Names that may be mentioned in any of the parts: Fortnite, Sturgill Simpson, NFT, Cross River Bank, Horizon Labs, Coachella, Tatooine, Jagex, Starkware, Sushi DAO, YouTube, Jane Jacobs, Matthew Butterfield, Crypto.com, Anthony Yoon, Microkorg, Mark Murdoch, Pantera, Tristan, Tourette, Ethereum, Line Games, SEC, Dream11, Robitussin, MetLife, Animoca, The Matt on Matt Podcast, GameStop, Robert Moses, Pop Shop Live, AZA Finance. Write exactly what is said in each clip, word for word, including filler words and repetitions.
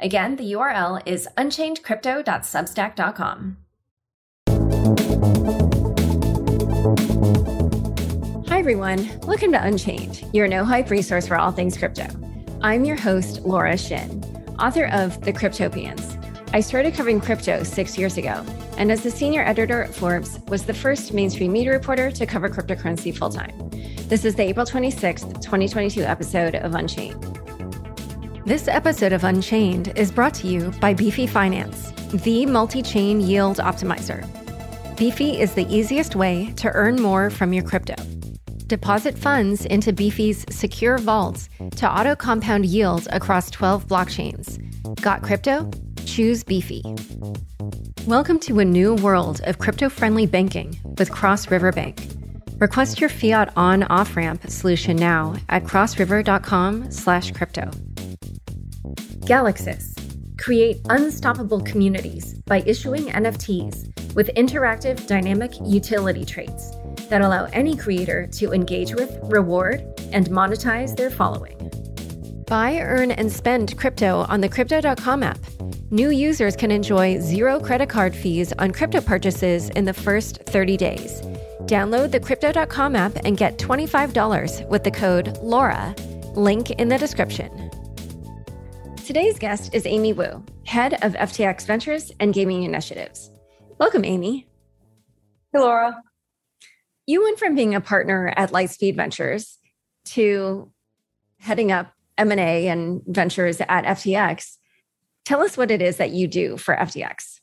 Again, the U R L is unchained crypto dot substack dot com. Hi, everyone. Welcome to Unchained, your no-hype resource for all things crypto. I'm your host, Laura Shin, author of The Cryptopians. I started covering crypto six years ago, and as the senior editor at Forbes, was the first mainstream media reporter to cover cryptocurrency full-time. This is the April twenty-sixth, twenty twenty-two episode of Unchained. This episode of Unchained is brought to you by Beefy Finance, the multi-chain yield optimizer. Beefy is the easiest way to earn more from your crypto. Deposit funds into Beefy's secure vaults to auto-compound yield across twelve blockchains. Got crypto? Choose Beefy. Welcome to a new world of crypto-friendly banking with Cross River Bank. Request your fiat on-off-ramp solution now at cross river dot com slash crypto. Galaxis. Create unstoppable communities by issuing N F Ts with interactive dynamic utility traits that allow any creator to engage with, reward, and monetize their following. Buy, earn, and spend crypto on the Crypto dot com app. New users can enjoy zero credit card fees on crypto purchases in the first thirty days. Download the Crypto dot com app and get twenty-five dollars with the code LAURA, link in the description. Today's guest is Amy Wu, head of F T X Ventures and Gaming Initiatives. Welcome, Amy. Hey, Laura. You went from being a partner at Lightspeed Ventures to heading up M and A and ventures at F T X. Tell us what it is that you do for F T X.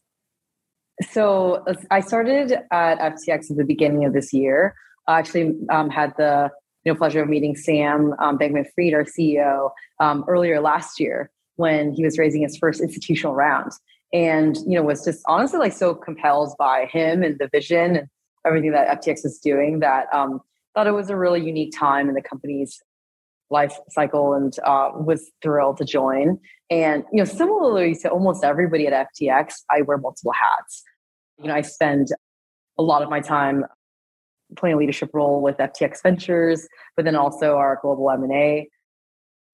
So I started at F T X at the beginning of this year. I actually um, had the you know, pleasure of meeting Sam um, Bankman-Fried, our C E O, um, earlier last year, when he was raising his first institutional round, and, you know, was just honestly like so compelled by him and the vision and everything that F T X is doing that um, thought it was a really unique time in the company's life cycle, and uh, was thrilled to join. And, you know, similarly to almost everybody at F T X, I wear multiple hats. You know, I spend a lot of my time playing a leadership role with F T X Ventures, but then also our global M and A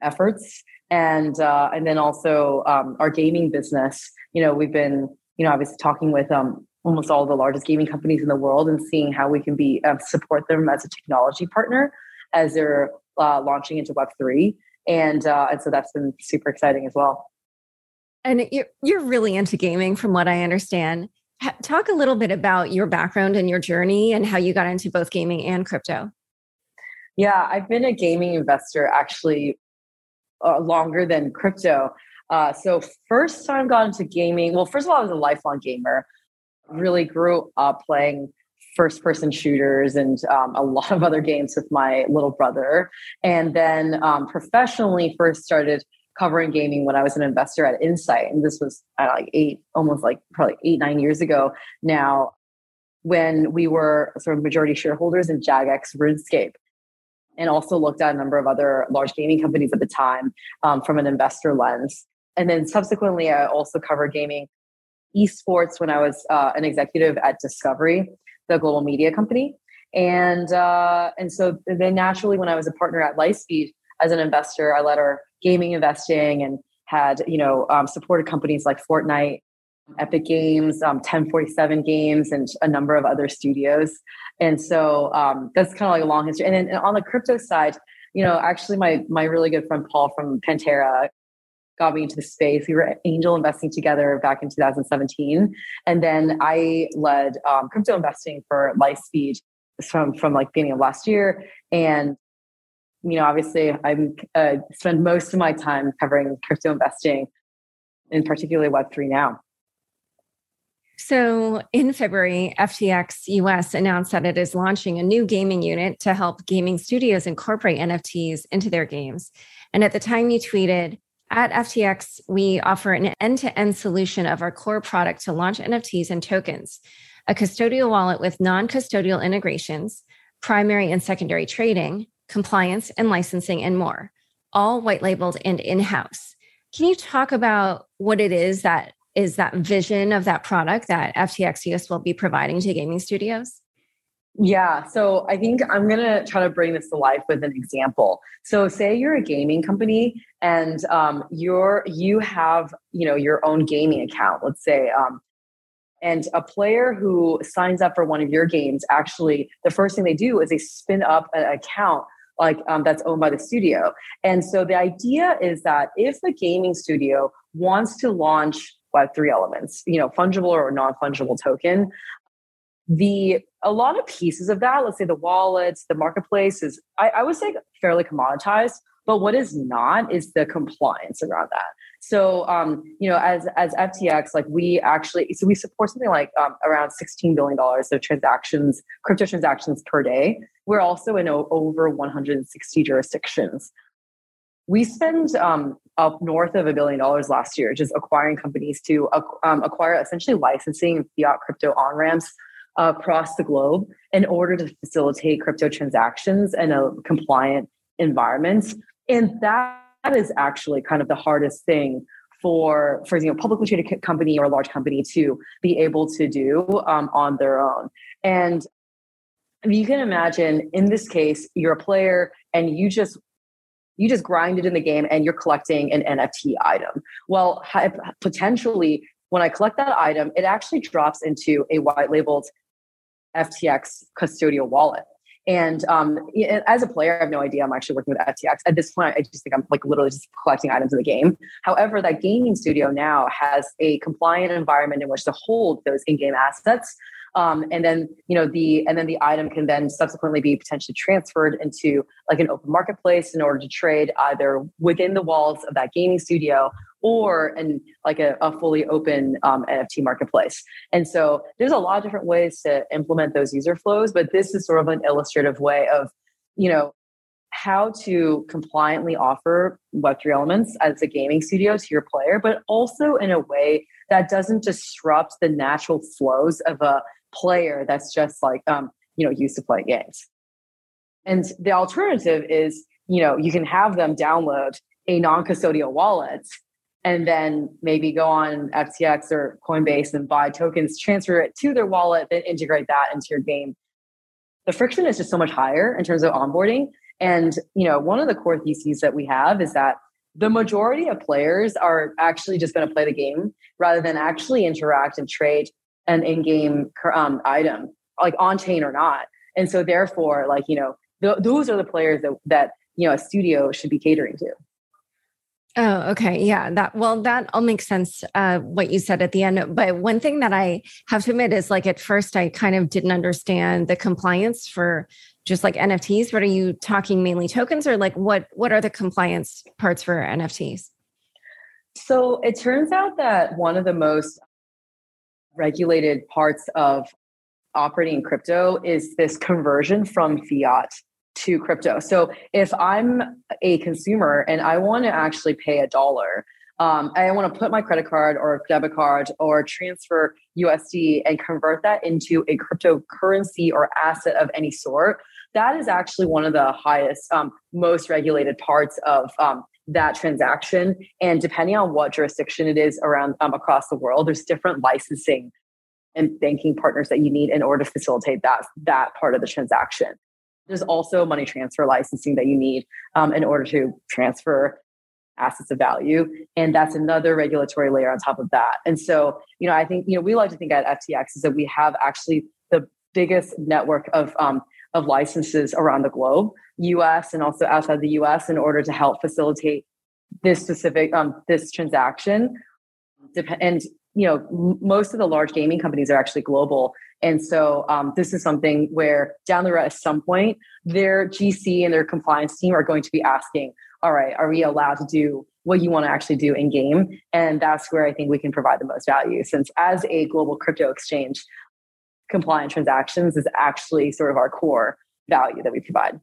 efforts. And uh, and then also um, our gaming business. You know, we've been, you know, obviously talking with um, almost all the largest gaming companies in the world and seeing how we can be um, support them as a technology partner as they're uh, launching into Web three. And uh, and so that's been super exciting as well. And you're, you're really into gaming from what I understand. Ha- talk a little bit about your background and your journey and how you got into both gaming and crypto. Yeah, I've been a gaming investor actually Uh, longer than crypto. Uh, so first time got into gaming. Well, first of all, I was a lifelong gamer. Really grew up playing first-person shooters and um, a lot of other games with my little brother. And then um, professionally first started covering gaming when I was an investor at Insight. And this was I don't know, like eight, almost like probably eight, nine years ago now, when we were sort of majority shareholders in Jagex, RuneScape. And also looked at a number of other large gaming companies at the time um, from an investor lens. And then subsequently, I also covered gaming esports when I was uh, an executive at Discovery, the global media company. And uh, and so then naturally, when I was a partner at Lightspeed as an investor, I led our gaming investing and had you know um, supported companies like Fortnite, Epic Games, um, ten forty-seven Games, and a number of other studios. And so um, that's kind of like a long history. And then and on the crypto side, you know, actually my my really good friend Paul from Pantera got me into the space. We were angel investing together back in two thousand seventeen. And then I led um, crypto investing for Lightspeed from, from like beginning of last year. And, you know, obviously I uh, spend most of my time covering crypto investing, in particularly Web three now. So in February, F T X U S announced that it is launching a new gaming unit to help gaming studios incorporate N F Ts into their games. And at the time you tweeted, At F T X, we offer an end-to-end solution of our core product to launch N F Ts and tokens, a custodial wallet with non-custodial integrations, primary and secondary trading, compliance and licensing, and more, all white-labeled and in-house. Can you talk about what it is that is that vision of that product that F T X U S will be providing to gaming studios? Yeah. So I think I'm going to try to bring this to life with an example. So say you're a gaming company and um, you're, you have, you know, your own gaming account, let's say, um, and a player who signs up for one of your games, actually, the first thing they do is they spin up an account like um, that's owned by the studio. And so the idea is that if a gaming studio wants to launch Web three elements, you know, fungible or non-fungible token, The a lot of pieces of that, let's say the wallets, the marketplace is, I, I would say, fairly commoditized. But what is not is the compliance around that. So, um, you know, as as F T X, like we actually, so we support something like um, around sixteen billion dollars of transactions, crypto transactions per day. We're also in over one hundred sixty jurisdictions. We spend um, up north of a billion dollars last year just acquiring companies to um, acquire essentially licensing fiat crypto on-ramps Uh, across the globe in order to facilitate crypto transactions in a compliant environment. And that is actually kind of the hardest thing for, for you know, publicly traded company or a large company to be able to do um, on their own. And you can imagine in this case, you're a player and you just You just grind it in the game and you're collecting an N F T item. Well, potentially, when I collect that item, it actually drops into a white-labeled F T X custodial wallet. And um, as a player, I have no idea I'm actually working with F T X. At this point, I just think I'm like literally just collecting items in the game. However, that gaming studio now has a compliant environment in which to hold those in-game assets. Um, and then, you know, the, and then the item can then subsequently be potentially transferred into like an open marketplace in order to trade either within the walls of that gaming studio or in like a, a fully open um, N F T marketplace. And so there's a lot of different ways to implement those user flows, but this is sort of an illustrative way of, you know, how to compliantly offer Web three elements as a gaming studio to your player, but also in a way that doesn't disrupt the natural flows of a player that's just like, um, you know, used to playing games. And the alternative is, you know, you can have them download a non-custodial wallet and then maybe go on F T X or Coinbase and buy tokens, transfer it to their wallet, then integrate that into your game. The friction is just so much higher in terms of onboarding. And, you know, one of the core theses that we have is that the majority of players are actually just going to play the game rather than actually interact and trade an in-game um, item, like on-chain or not. And so therefore, like, you know, th- those are the players that, that, you know, a studio should be catering to. Oh, okay. Yeah. That, well, that all makes sense, uh, what you said at the end. But one thing that I have to admit is like, at first, I kind of didn't understand the compliance for just like N F Ts. What are you talking, mainly tokens, or like what, what are the compliance parts for N F Ts? So it turns out that one of the most regulated parts of operating in crypto is this conversion from fiat to crypto. So if I'm a consumer and I want to actually pay a dollar, um, I want to put my credit card or debit card or transfer U S D and convert that into a cryptocurrency or asset of any sort, that is actually one of the highest, um, most regulated parts of um, that transaction. And depending on what jurisdiction it is around um, across the world, there's different licensing and banking partners that you need in order to facilitate that, that part of the transaction. There's also money transfer licensing that you need um, in order to transfer assets of value. And that's another regulatory layer on top of that. And so, you know, I think, you know, we like to think at F T X is that we have actually the biggest network of, um, of licenses around the globe, U S and also outside the U S, in order to help facilitate this specific, um, this transaction. And, you know, m- most of the large gaming companies are actually global. And so um, this is something where down the road at some point, their G C and their compliance team are going to be asking, all right, are we allowed to do what you want to actually do in game? And that's where I think we can provide the most value, since as a global crypto exchange, compliant transactions is actually sort of our core value that we provide.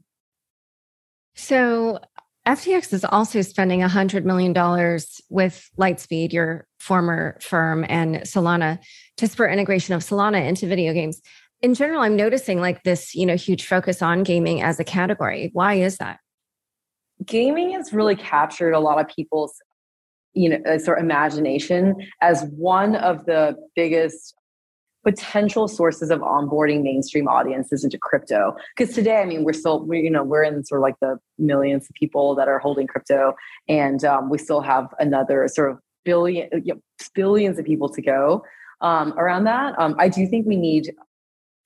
So F T X is also spending one hundred million dollars with Lightspeed, your former firm, and Solana to spur integration of Solana into video games. In general, I'm noticing like this, you know, huge focus on gaming as a category. Why is that? Gaming has really captured a lot of people's, you know, sort of imagination as one of the biggest potential sources of onboarding mainstream audiences into crypto. Because today, I mean, we're still, we, you know, we're in sort of like the millions of people that are holding crypto, and um, we still have another sort of billion, you know, billions of people to go um, around that. Um, I do think we need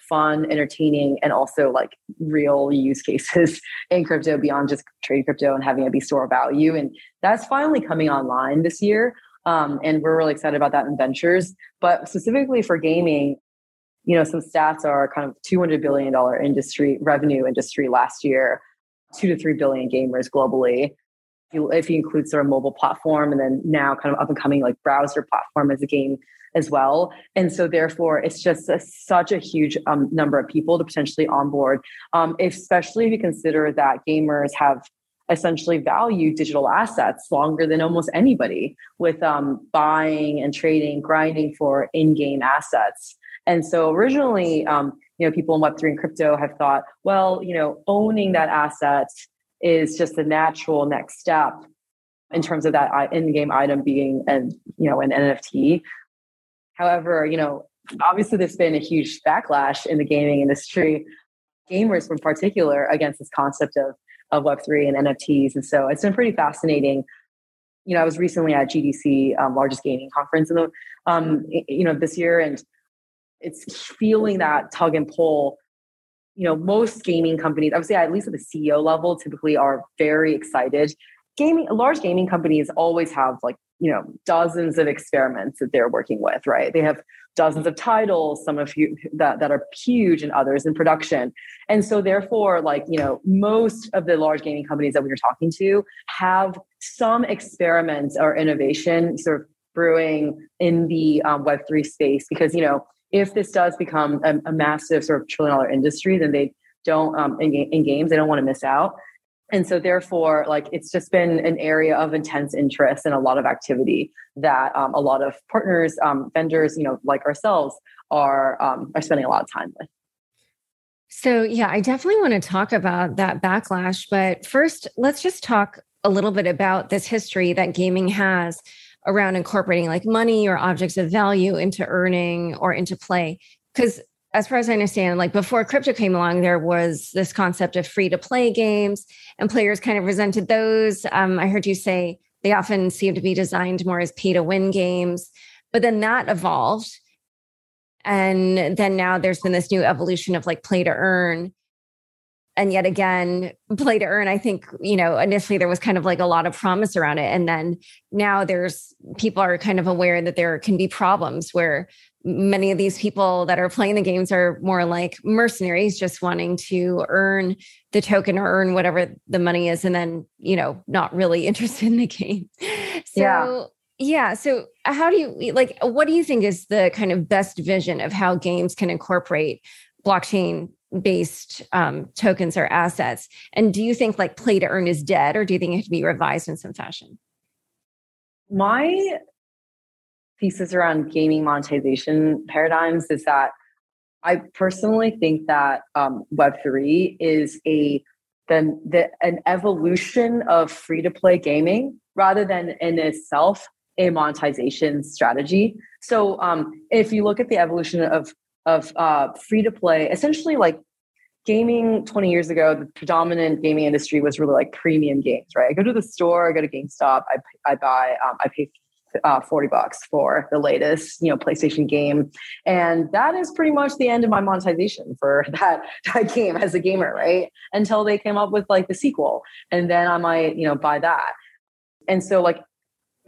fun, entertaining, and also like real use cases in crypto beyond just trading crypto and having it be store value. And that's finally coming online this year. Um, and we're really excited about that in ventures. But specifically for gaming, you know, some stats are kind of two hundred billion dollars industry revenue industry last year, two to three billion gamers globally. If you include sort of mobile platform and then now kind of up and coming like browser platform as a game as well. And so therefore, it's just a, such a huge um, number of people to potentially onboard, um, especially if you consider that gamers have essentially value digital assets longer than almost anybody with um, buying and trading, grinding for in-game assets. And so originally, um, you know, people in Web three and crypto have thought, well, you know, owning that asset is just the natural next step in terms of that in-game item being, and you know, an N F T. However, you know, obviously there's been a huge backlash in the gaming industry, gamers in particular, against this concept of, of Web three and N F Ts. And so it's been pretty fascinating. You know, I was recently at G D C, um, largest gaming conference in the, um, you know, this year, and it's feeling that tug and pull. You know, most gaming companies, I would say at least at the C E O level, typically are very excited. Gaming, large gaming companies always have like, you know, dozens of experiments that they're working with, right? They have dozens of titles, some of you that, that are huge and others in production. And so therefore, like, you know, most of the large gaming companies that we were talking to have some experiments or innovation sort of brewing in the um, Web three space, because, you know, if this does become a, a massive sort of trillion dollar industry, then they don't, um, in, in games, they don't want to miss out. And so therefore, like, it's just been an area of intense interest and a lot of activity that um, a lot of partners, um, vendors, you know, like ourselves are, um, are spending a lot of time with. So yeah, I definitely want to talk about that backlash, but first let's just talk a little bit about this history that gaming has around incorporating like money or objects of value into earning or into play. Because as far as I understand, like before crypto came along, there was this concept of free-to-play games, and players kind of resented those. Um, I heard you say they often seem to be designed more as pay-to-win games, but then that evolved. And then now there's been this new evolution of like play-to-earn. And yet again, play-to-earn, I think, you know, initially there was kind of like a lot of promise around it. And then now there's, people are kind of aware that there can be problems where many of these people that are playing the games are more like mercenaries, just wanting to earn the token or earn whatever the money is, and then, you know, not really interested in the game. So, yeah. yeah. So how do you, like, what do you think is the kind of best vision of how games can incorporate blockchain-based um, tokens or assets? And do you think like play to earn is dead, or do you think it has to be revised in some fashion? My thesis around gaming monetization paradigms is that I personally think that um, Web three is a the, the, an evolution of free-to-play gaming rather than in itself a monetization strategy. So um, if you look at the evolution of of uh, free-to-play, essentially like gaming twenty years ago, the predominant gaming industry was really like premium games, right? I go to the store, I go to GameStop, I, I buy, um, I pay Uh, forty bucks for the latest, you know, PlayStation game. And that is pretty much the end of my monetization for that, that game as a gamer, right? Until they came up with like the sequel. And then I might, you know, buy that. And so like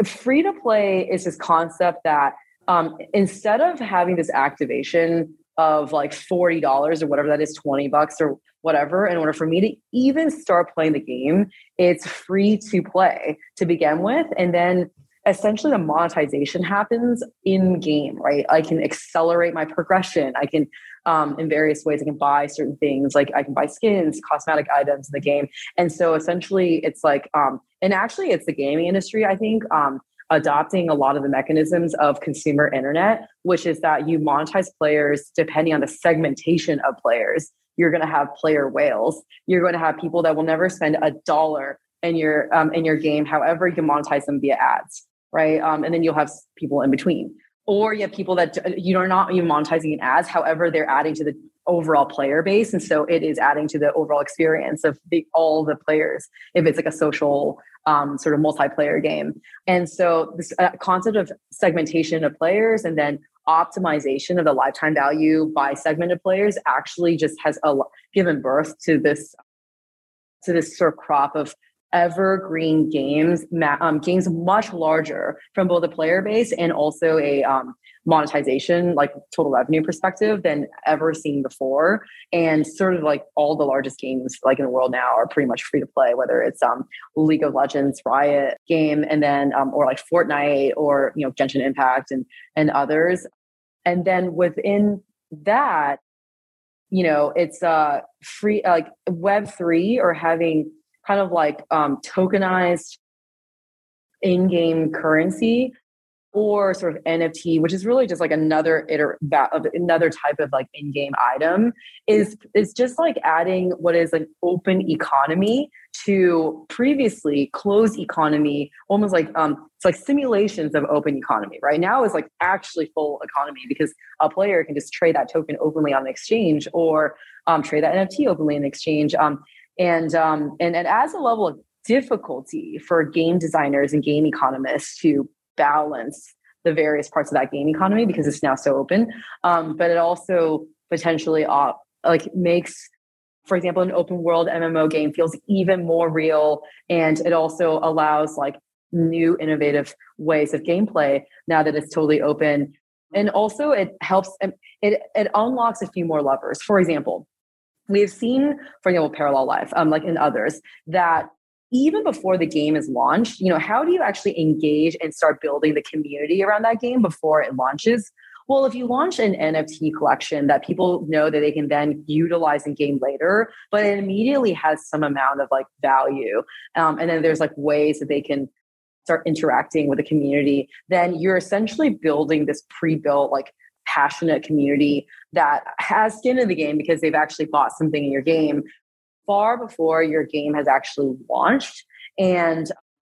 free to play is this concept that um, instead of having this activation of like forty dollars or whatever that is, twenty bucks or whatever, in order for me to even start playing the game, it's free to play to begin with. And then essentially the monetization happens in game, right? I can accelerate my progression. I can, um, in various ways, I can buy certain things. Like I can buy skins, cosmetic items in the game. And so essentially it's like, um, and actually it's the gaming industry, I think, um, adopting a lot of the mechanisms of consumer internet, which is that you monetize players depending on the segmentation of players. You're going to have player whales. You're going to have people that will never spend a dollar in your um, in your game. However, you can monetize them via ads, right? Um, and then you'll have people in between. Or you have people that you're not even monetizing in ads. However, they're adding to the overall player base. And so it is adding to the overall experience of the, all the players, if it's like a social um, sort of multiplayer game. And so this uh, concept of segmentation of players and then optimization of the lifetime value by segmented players actually just has a, given birth to this to this sort of crop of evergreen games, um, games much larger from both a player base and also a um, monetization, like total revenue perspective, than ever seen before. And sort of like all the largest games like in the world now are pretty much free to play, whether it's um, League of Legends, Riot game, and then um, or like Fortnite or, you know, Genshin Impact and and others. And then within that, you know, it's uh, free, like Web three, or having kind of like um, tokenized in-game currency, or sort of N F T, which is really just like another iter- another type of like in-game item, is is just like adding what is an open economy to previously closed economy, almost like um, it's like simulations of open economy. Right now it's like actually full economy, because a player can just trade that token openly on an exchange, or um, trade that N F T openly on an exchange. Um, And, um, and and as a level of difficulty for game designers and game economists to balance the various parts of that game economy, because it's now so open, um, but it also potentially uh, like makes, for example, an open world M M O game feels even more real, and it also allows like new innovative ways of gameplay now that it's totally open. And also it helps, it it unlocks a few more levers. For example, we've seen, for example, Parallel Life, um, like in others, that even before the game is launched, you know, how do you actually engage and start building the community around that game before it launches? Well, if you launch an N F T collection that people know that they can then utilize in game later, but it immediately has some amount of like value. Um, and then there's like ways that they can start interacting with the community, then you're essentially building this pre-built like passionate community that has skin in the game because they've actually bought something in your game far before your game has actually launched. And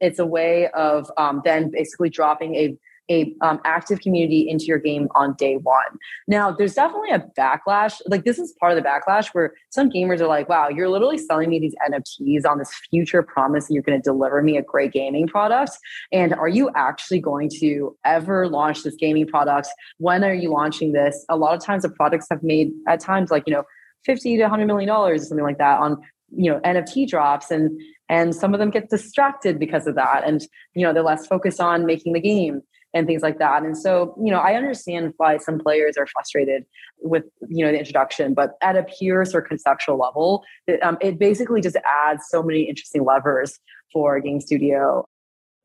it's a way of um, then basically dropping a, a um, active community into your game on day one. Now, there's definitely a backlash. Like, this is part of the backlash where some gamers are like, wow, you're literally selling me these N F Ts on this future promise that you're going to deliver me a great gaming product. And are you actually going to ever launch this gaming product? When are you launching this? A lot of times the products have made at times like, you know, fifty to one hundred million dollars or something like that on, you know, N F T drops, and, and some of them get distracted because of that. And, you know, they're less focused on making the game and things like that. And so, you know, I understand why some players are frustrated with, you know, the introduction, but at a pure sort of conceptual level, it, um, it basically just adds so many interesting levers for a game studio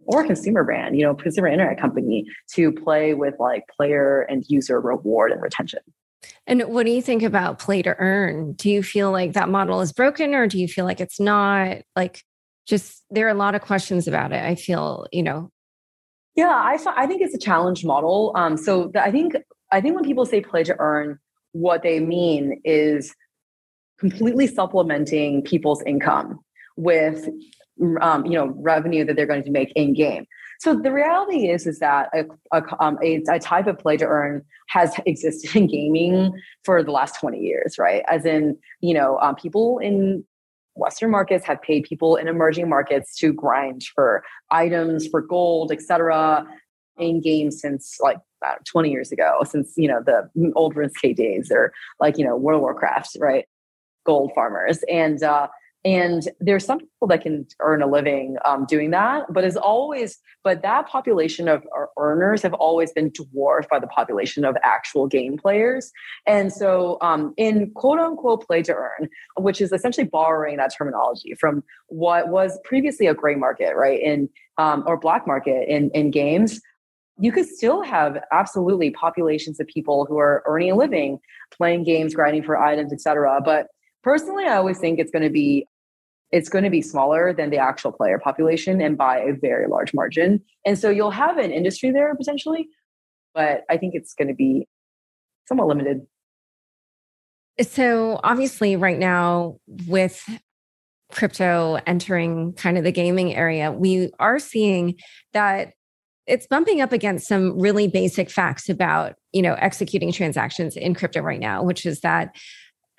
or consumer brand, you know, consumer internet company, to play with like player and user reward and retention. And what do you think about play to earn? Do you feel like that model is broken, or do you feel like it's not? Like, just, there are a lot of questions about it, I feel, you know. Yeah, I, I think it's a challenge model. Um, so the, I think I think when people say play to earn, what they mean is completely supplementing people's income with um, you know, revenue that they're going to make in game. So the reality is is that a, a, um, a, a type of play to earn has existed in gaming for the last twenty years, right? As in, you know, um, people in Western markets have paid people in emerging markets to grind for items, for gold, et cetera, in games since like about twenty years ago, since, you know, the old RuneScape days, or like, you know, World of Warcraft, right? Gold farmers. And uh, And there's some people that can earn a living um, doing that, but as always, but that population of earners have always been dwarfed by the population of actual game players. And so um, in quote unquote play to earn, which is essentially borrowing that terminology from what was previously a gray market, right? In um, or black market in, in games, you could still have absolutely populations of people who are earning a living, playing games, grinding for items, et cetera. But personally, I always think it's going to be It's going to be smaller than the actual player population and by a very large margin. And so you'll have an industry there potentially, but I think it's going to be somewhat limited. So obviously right now with crypto entering kind of the gaming area, we are seeing that it's bumping up against some really basic facts about, you know, executing transactions in crypto right now, which is that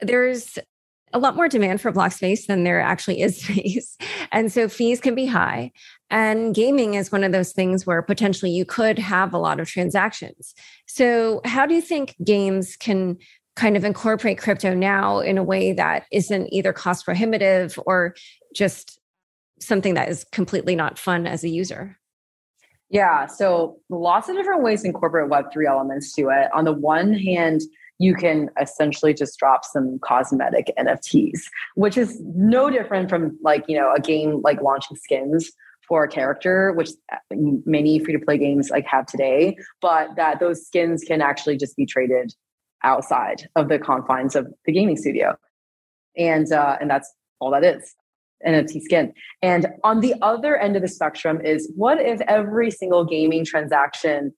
there's a lot more demand for block space than there actually is space. And so fees can be high. And gaming is one of those things where potentially you could have a lot of transactions. So how do you think games can kind of incorporate crypto now in a way that isn't either cost prohibitive or just something that is completely not fun as a user? Yeah, so lots of different ways to incorporate Web three elements to it. On the one hand, you can essentially just drop some cosmetic N F Ts, which is no different from like, you know, a game like launching skins for a character, which many free-to-play games like have today, but that those skins can actually just be traded outside of the confines of the gaming studio. And uh, and that's all that is, N F T skin. And on the other end of the spectrum is, what if every single gaming transaction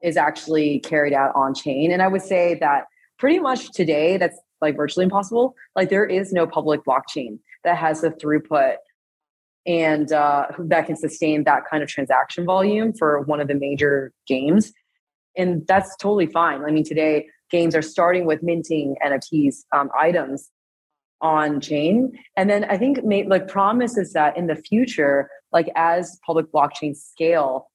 is actually carried out on chain? And I would say that pretty much today, that's like virtually impossible. Like there is no public blockchain that has the throughput and uh, that can sustain that kind of transaction volume for one of the major games. And that's totally fine. I mean, today games are starting with minting N F Ts, um, items on chain. And then I think made, like promise is that in the future, like as public blockchains scale,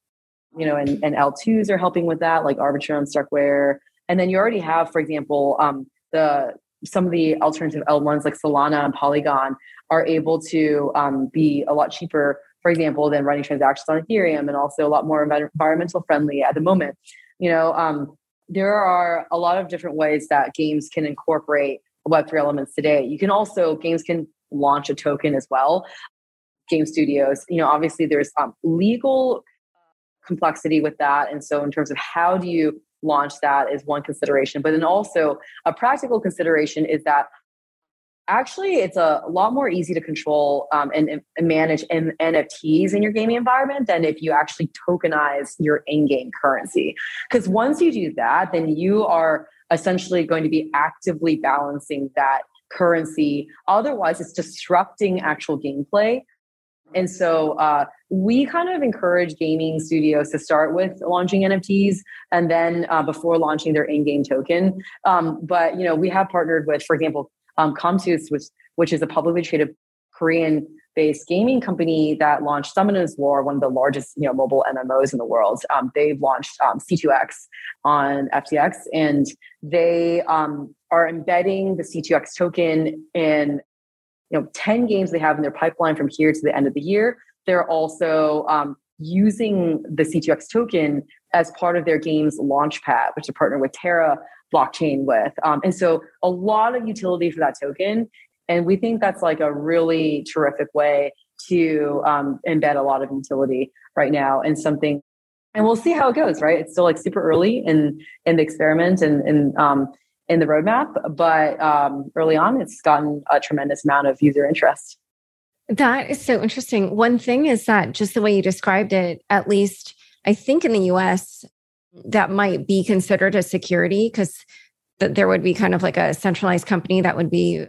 you know, and, and L twos are helping with that, like Arbitrum, Starkware. And then you already have, for example, um, the some of the alternative L ones like Solana and Polygon are able to um, be a lot cheaper, for example, than running transactions on Ethereum, and also a lot more environmental friendly at the moment. You know, um, there are a lot of different ways that games can incorporate Web three elements today. You can also, games can launch a token as well. Game studios, you know, obviously there's um, legal complexity with that. And so in terms of how do you launch that is one consideration. But then also a practical consideration is that actually it's a lot more easy to control um, and, and manage M- N F Ts in your gaming environment than if you actually tokenize your in-game currency. Because once you do that, then you are essentially going to be actively balancing that currency. Otherwise, it's disrupting actual gameplay. And so uh, we kind of encourage gaming studios to start with launching N F Ts and then uh, before launching their in-game token. Um, but, you know, we have partnered with, for example, um, Comtus, which, which is a publicly traded Korean-based gaming company that launched Summoners War, one of the largest, you know, mobile M M Os in the world. Um, they've launched um, C two X on F T X, and they um, are embedding the C two X token in You know, ten games they have in their pipeline from here to the end of the year. They're also um, using the C two X token as part of their game's launchpad, which they're partnered with Terra blockchain with. Um, and so a lot of utility for that token. And we think that's like a really terrific way to um, embed a lot of utility right now in something. And we'll see how it goes, right? It's still like super early in, in the experiment and, and um in the roadmap, but um, early on, it's gotten a tremendous amount of user interest. That is so interesting. One thing is that just the way you described it, at least I think in the U S, that might be considered a security because th- there would be kind of like a centralized company that would be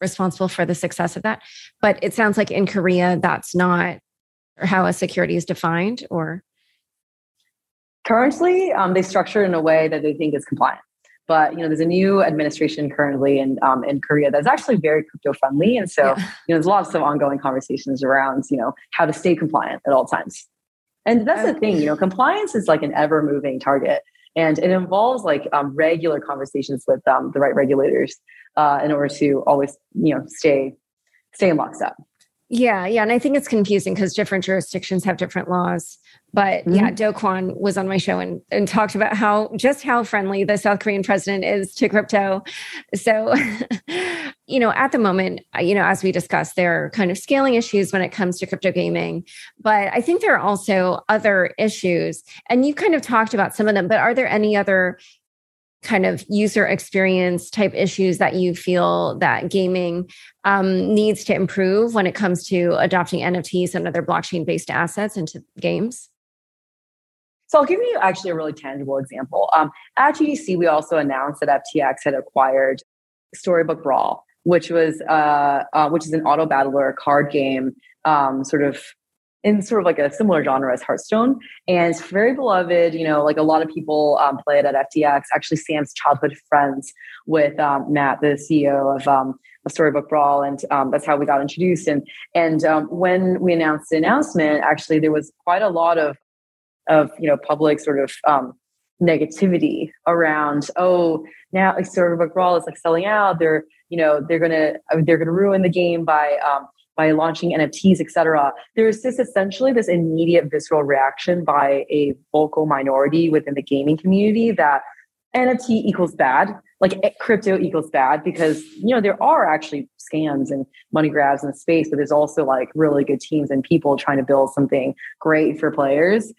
responsible for the success of that. But it sounds like in Korea, that's not how a security is defined, or? Currently, um, they structure it in a way that they think is compliant. But, you know, there's a new administration currently in um, in Korea that's actually very crypto-friendly. And so, yeah. you know, there's lots of ongoing conversations around, you know, how to stay compliant at all times. And that's okay. the thing, you know, compliance is like an ever-moving target. And it involves like um, regular conversations with um, the right regulators uh, in order to always, you know, stay stay in lockstep. Yeah, yeah. And I think it's confusing because different jurisdictions have different laws. But mm-hmm. yeah, Do Kwon was on my show and, and talked about how just how friendly the South Korean president is to crypto. So, you know, at the moment, you know, as we discussed, there are kind of scaling issues when it comes to crypto gaming. But I think there are also other issues. And you kind of talked about some of them, but are there any other kind of user experience type issues that you feel that gaming um, needs to improve when it comes to adopting N F Ts and other blockchain-based assets into games? So I'll give you actually a really tangible example. Um, at G D C, we also announced that F T X had acquired Storybook Brawl, which was uh, uh, which is an auto battler card game, um, sort of in sort of like a similar genre as Hearthstone. And it's very beloved, you know, like a lot of people um, play it at F T X. Actually, Sam's childhood friends with um, Matt, the C E O of, um, of Storybook Brawl. And um, that's how we got introduced. And and um, when we announced the announcement, actually, there was quite a lot of, of you know, public sort of um, negativity around, oh, now like, Storybook Brawl is like selling out. They're, you know, they're going to, they're going to ruin the game by, um, by launching N F Ts, et cetera. There's this essentially this immediate visceral reaction by a vocal minority within the gaming community that N F T equals bad, like crypto equals bad, because, you know, there are actually scams and money grabs in the space, but there's also like really good teams and people trying to build something great for players.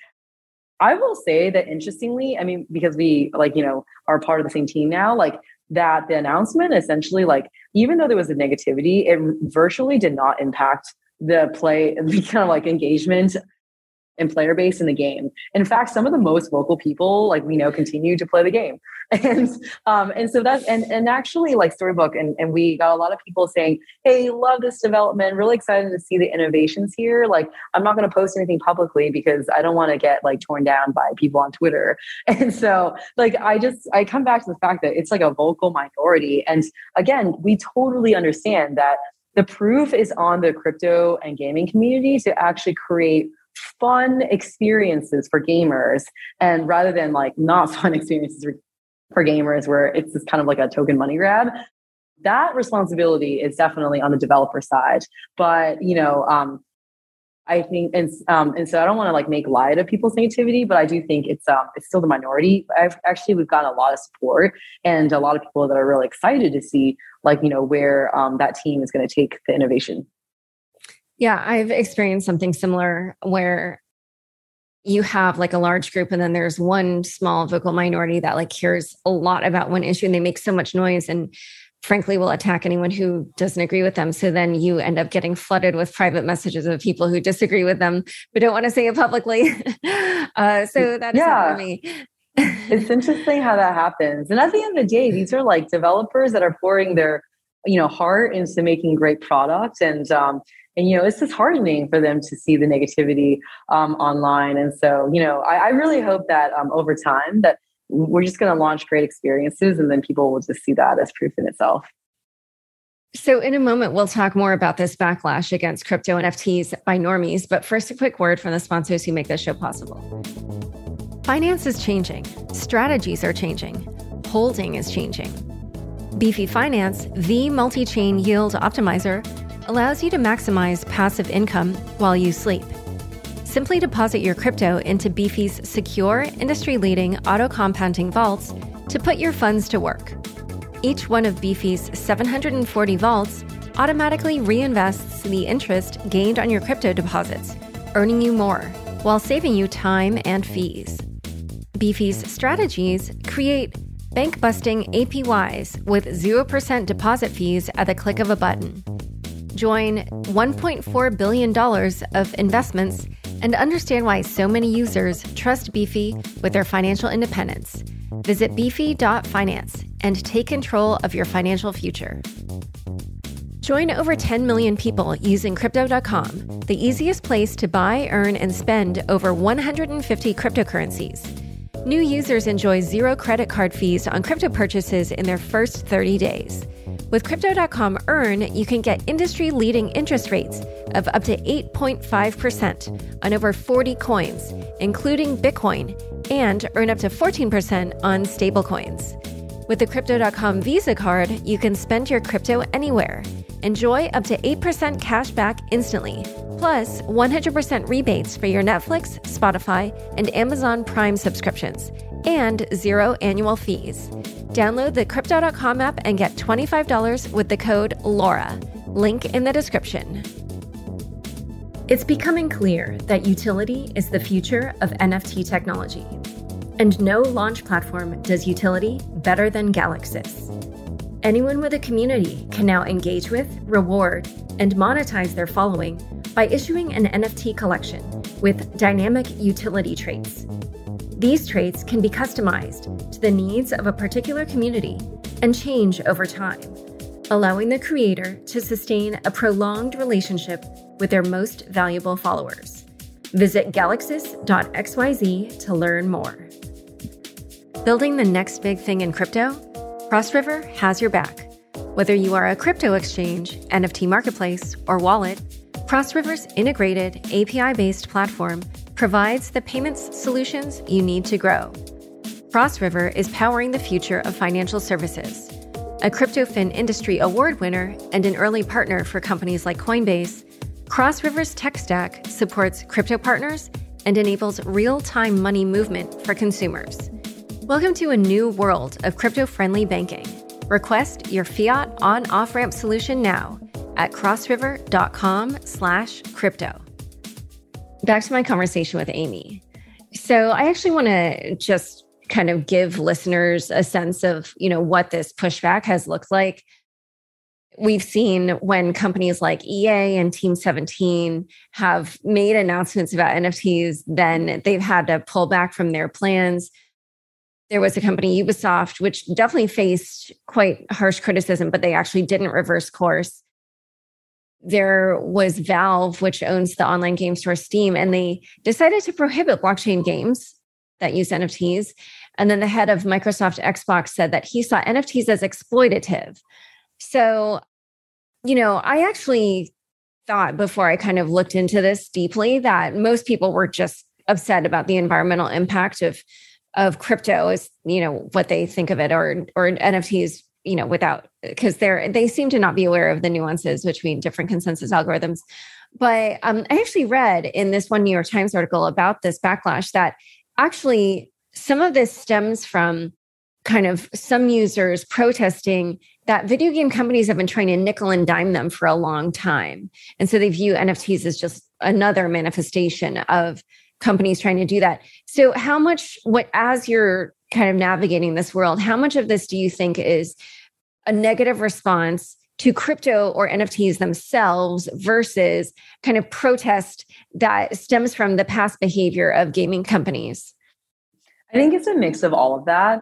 I will say that interestingly, I mean, because we like, you know, are part of the same team now, like that the announcement essentially, like, even though there was a negativity, it virtually did not impact the play, the kind of like engagement and player base in the game. In fact, some of the most vocal people, like we know, continue to play the game. And um, and so that's, and, and actually like Storybook, and, and we got a lot of people saying, hey, love this development, really excited to see the innovations here. Like, I'm not going to post anything publicly because I don't want to get like torn down by people on Twitter. And so like, I just, I come back to the fact that it's like a vocal minority. And again, we totally understand that the proof is on the crypto and gaming community to actually create fun experiences for gamers, and rather than like not fun experiences for, for gamers where it's just kind of like a token money grab. That responsibility is definitely on the developer side. But, you know, um, I think, and, um, and so I don't want to like make light of people's negativity, but I do think it's um, it's still the minority. I've actually, we've gotten a lot of support and a lot of people that are really excited to see like, you know, where um, that team is going to take the innovation. Yeah, I've experienced something similar where you have like a large group and then there's one small vocal minority that like hears a lot about one issue and they make so much noise and frankly will attack anyone who doesn't agree with them. So then you end up getting flooded with private messages of people who disagree with them but don't want to say it publicly. uh, so that's yeah. for me. It's interesting how that happens. And at the end of the day, these are like developers that are pouring their, you know, heart into making great products. And, um, And, you know, it's disheartening for them to see the negativity um, online. And so, you know, I, I really hope that um, over time that we're just going to launch great experiences and then people will just see that as proof in itself. So in a moment, we'll talk more about this backlash against crypto N F Ts by normies. But first, a quick word from the sponsors who make this show possible. Finance is changing. Strategies are changing. Holding is changing. Beefy Finance, the multi-chain yield optimizer, allows you to maximize passive income while you sleep. Simply deposit your crypto into Beefy's secure, industry-leading auto-compounding vaults to put your funds to work. Each one of Beefy's seven hundred forty vaults automatically reinvests the interest gained on your crypto deposits, earning you more while saving you time and fees. Beefy's strategies create bank-busting A P Ys with zero percent deposit fees at the click of a button. Join one point four billion dollars of investments and understand why so many users trust Beefy with their financial independence. Visit beefy dot finance and take control of your financial future. Join over ten million people using crypto dot com, the easiest place to buy, earn, and spend over one hundred fifty cryptocurrencies. New users enjoy zero credit card fees on crypto purchases in their first thirty days. With Crypto dot com Earn, you can get industry-leading interest rates of up to eight point five percent on over forty coins, including Bitcoin, and earn up to fourteen percent on stablecoins. With the Crypto dot com Visa card, you can spend your crypto anywhere. Enjoy up to eight percent cash back instantly, plus one hundred percent rebates for your Netflix, Spotify, and Amazon Prime subscriptions, and zero annual fees. Download the Crypto dot com app and get twenty-five dollars with the code LAURA. Link in the description. It's becoming clear that utility is the future of N F T technology. And no launch platform does utility better than Galaxis. Anyone with a community can now engage with, reward, and monetize their following by issuing an N F T collection with dynamic utility traits. These traits can be customized to the needs of a particular community and change over time, allowing the creator to sustain a prolonged relationship with their most valuable followers. Visit galaxis dot x y z to learn more. Building the next big thing in crypto? Cross River has your back. Whether you are a crypto exchange, N F T marketplace, or wallet, Cross River's integrated A P I-based platform provides the payments solutions you need to grow. Cross River is powering the future of financial services. A CryptoFin Industry Award winner and an early partner for companies like Coinbase, Cross River's tech stack supports crypto partners and enables real-time money movement for consumers. Welcome to a new world of crypto-friendly banking. Request your fiat on-off-ramp solution now at cross river dot com slash crypto. Back to my conversation with Amy. So I actually want to just kind of give listeners a sense of, you know, what this pushback has looked like. We've seen when companies like E A and Team seventeen have made announcements about N F Ts, then they've had to pull back from their plans. There was a company, Ubisoft, which definitely faced quite harsh criticism, but they actually didn't reverse course. There was Valve, which owns the online game store Steam, and they decided to prohibit blockchain games that use N F Ts. And then the head of Microsoft Xbox said that he saw N F Ts as exploitative. So, you know, I actually thought before I kind of looked into this deeply that most people were just upset about the environmental impact of of crypto as, you know, what they think of it, or or N F Ts, you know, without, because they're they seem to not be aware of the nuances between different consensus algorithms. But um, I actually read in this one New York Times article about this backlash that actually some of this stems from kind of some users protesting that video game companies have been trying to nickel and dime them for a long time. And so they view N F Ts as just another manifestation of companies trying to do that. So how much, what as you're kind of navigating this world, how much of this do you think is a negative response to crypto or N F Ts themselves versus kind of protest that stems from the past behavior of gaming companies? I think it's a mix of all of that.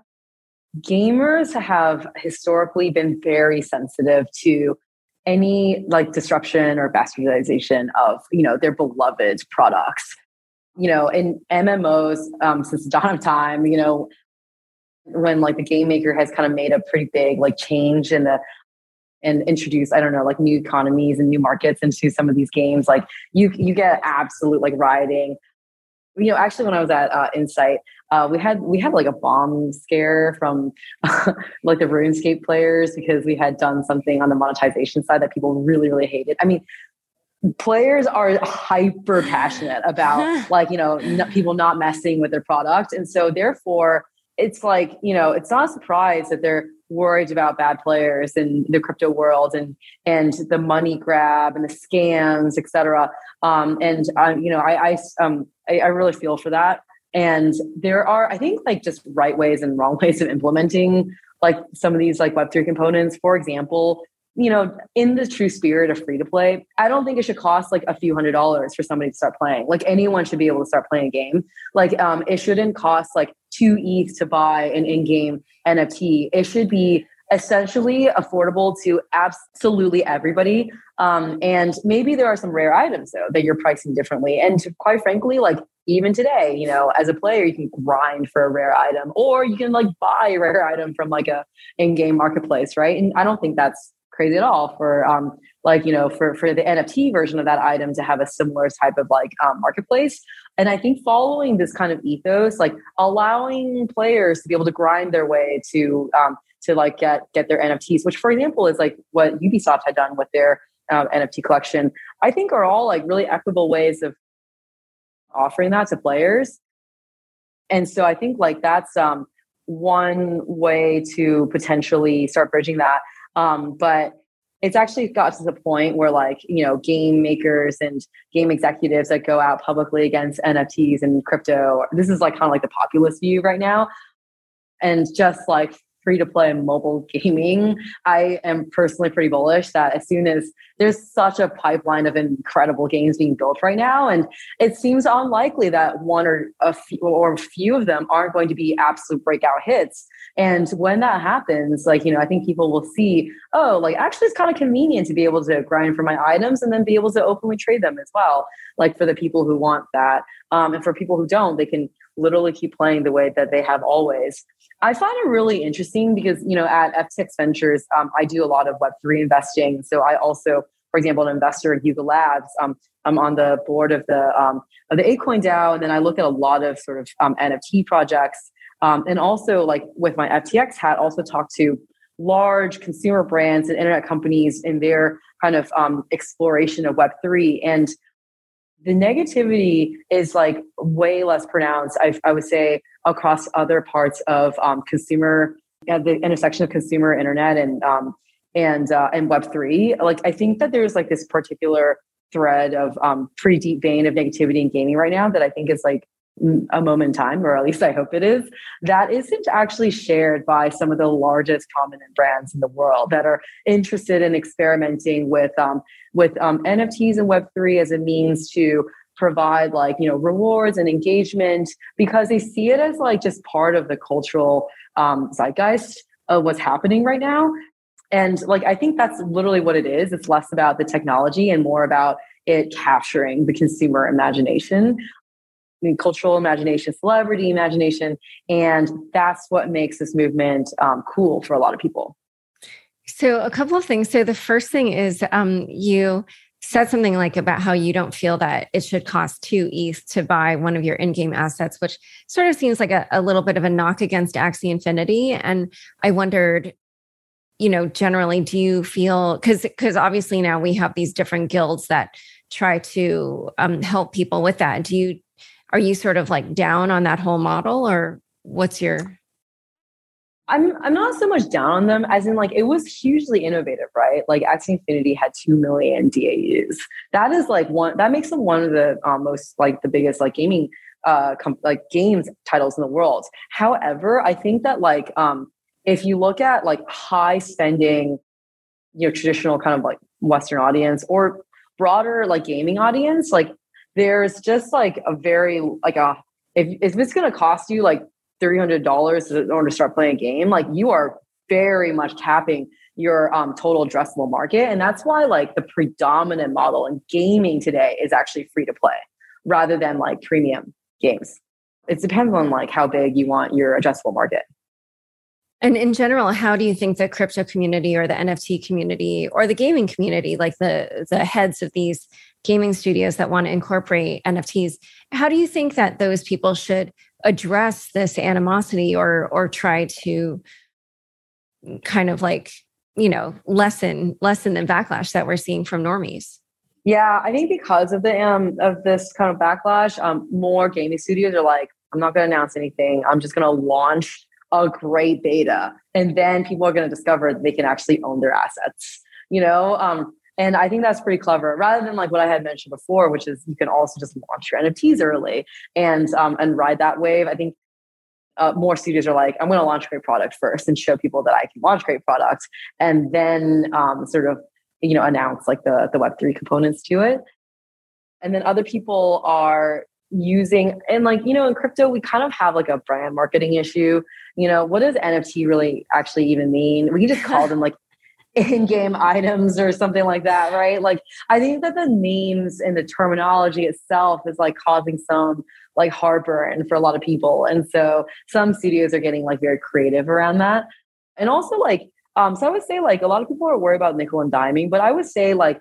Gamers have historically been very sensitive to any like disruption or bastardization of, you know, their beloved products. You know, in M M Os, um, since the dawn of time, you know, when like the game maker has kind of made a pretty big like change in the and introduced, I don't know, like new economies and new markets into some of these games, like you you get absolute like rioting. You know, actually, when I was at uh, Insight, uh, we had we had like a bomb scare from like the RuneScape players because we had done something on the monetization side that people really, really hated. I mean, players are hyper passionate about like, you know, n- people not messing with their product. And so therefore, it's like, you know, it's not a surprise that they're worried about bad players in the crypto world and and the money grab and the scams, et cetera. Um, and, um, you know, I I, um, I I really feel for that. And there are, I think, like just right ways and wrong ways of implementing like some of these like Web three components. For example, you know, in the true spirit of free to play, I don't think it should cost like a few hundred dollars for somebody to start playing. Like anyone should be able to start playing a game. Like um, it shouldn't cost like two E T H to buy an in-game N F T. It should be essentially affordable to absolutely everybody. Um, and maybe there are some rare items though that you're pricing differently. And to, quite frankly, like even today, you know, as a player, you can grind for a rare item, or you can like buy a rare item from like a in-game marketplace, right? And I don't think that's crazy at all for um, like, you know, for, for the N F T version of that item to have a similar type of like um, marketplace. And I think following this kind of ethos, like allowing players to be able to grind their way to um, to like get, get their N F Ts, which for example is like what Ubisoft had done with their um, N F T collection, I think are all like really equitable ways of offering that to players. And so I think like that's um, one way to potentially start bridging that. Um, but it's actually got to the point where like, you know, game makers and game executives that go out publicly against N F Ts and crypto, this is like kind of like the populist view right now. And just like free to play mobile gaming, I am personally pretty bullish that as soon as there's such a pipeline of incredible games being built right now, and it seems unlikely that one or a few or a few of them aren't going to be absolute breakout hits. And when that happens, like, you know, I think people will see, oh, like actually it's kind of convenient to be able to grind for my items and then be able to openly trade them as well. Like for the people who want that. Um, and for people who don't, they can literally keep playing the way that they have always. I find it really interesting because, you know, at F T X Ventures, um, I do a lot of Web three investing. So I also, for example, an investor at Yuga Labs, um, I'm on the board of the um, of the ApeCoin DAO. And then I look at a lot of sort of um, N F T projects. Um, and also like with my F T X hat, also talk to large consumer brands and internet companies in their kind of um, exploration of Web three. And the negativity is like way less pronounced, I, I would say, across other parts of um, consumer, at the intersection of consumer internet and um, and uh, and Web three. Like I think that there's like this particular thread of um, pretty deep vein of negativity in gaming right now that I think is like a moment in time, or at least I hope it is, that isn't actually shared by some of the largest prominent brands in the world that are interested in experimenting with um, with um, N F Ts and Web three as a means to provide like, you know, rewards and engagement, because they see it as like just part of the cultural um, zeitgeist of what's happening right now. And like, I think that's literally what it is. It's less about the technology and more about it capturing the consumer imagination. I mean, cultural imagination, celebrity imagination, and that's what makes this movement um, cool for a lot of people. So a couple of things. So the first thing is um, you said something like about how you don't feel that it should cost two E T H to buy one of your in-game assets, which sort of seems like a, a little bit of a knock against Axie Infinity. And I wondered, you know, generally, do you feel, because because obviously now we have these different guilds that try to um, help people with that. Do you Are you sort of like down on that whole model, or what's your? I'm I'm not so much down on them as in like it was hugely innovative, right? Like Axie Infinity had two million D A Us. That is like one that makes them one of the um, most like the biggest like gaming uh com- like games titles in the world. However, I think that like um if you look at like high spending, you know, traditional kind of like Western audience or broader like gaming audience, like there's just like a very, like a, if, if it's going to cost you like three hundred dollars in order to start playing a game, like you are very much tapping your um, total addressable market. And that's why like the predominant model in gaming today is actually free to play rather than like premium games. It depends on like how big you want your addressable market. And in general, how do you think the crypto community or the N F T community or the gaming community, like the the heads of these gaming studios that want to incorporate N F Ts, how do you think that those people should address this animosity or or try to kind of like, you know, lessen lessen the backlash that we're seeing from normies? Yeah, I think because of the um of this kind of backlash, um, more gaming studios are like, I'm not going to announce anything. I'm just going to launch a great beta. And then people are going to discover that they can actually own their assets, you know? Um, and I think that's pretty clever rather than like what I had mentioned before, which is you can also just launch your N F Ts early and, um, and ride that wave. I think uh, more studios are like, I'm going to launch a great product first and show people that I can launch great products. And then um, sort of, you know, announce like the, the Web three components to it. And then other people are using, and like, you know, in crypto, we kind of have like a brand marketing issue. You know, what does N F T really actually even mean? We can just call them like in-game items or something like that, right? Like, I think that the names and the terminology itself is like causing some like heartburn for a lot of people. And so some studios are getting like very creative around that. And also like, Um, so I would say, like, a lot of people are worried about nickel and diming, but I would say, like,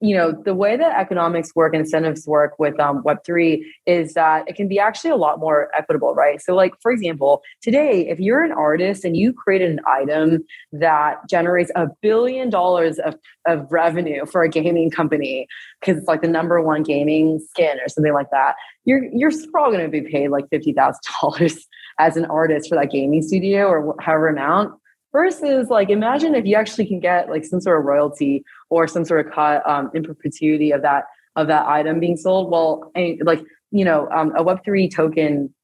you know, the way that economics work, incentives work with um, Web three is that it can be actually a lot more equitable, right? So, like, for example, today, if you're an artist and you created an item that generates a billion dollars of, of revenue for a gaming company, because it's like the number one gaming skin or something like that, you're you're probably going to be paid like fifty thousand dollars as an artist for that gaming studio or however amount. Versus, like, imagine if you actually can get like some sort of royalty or some sort of cut um, in perpetuity of that of that item being sold. Well, and, like, you know, um, a Web three token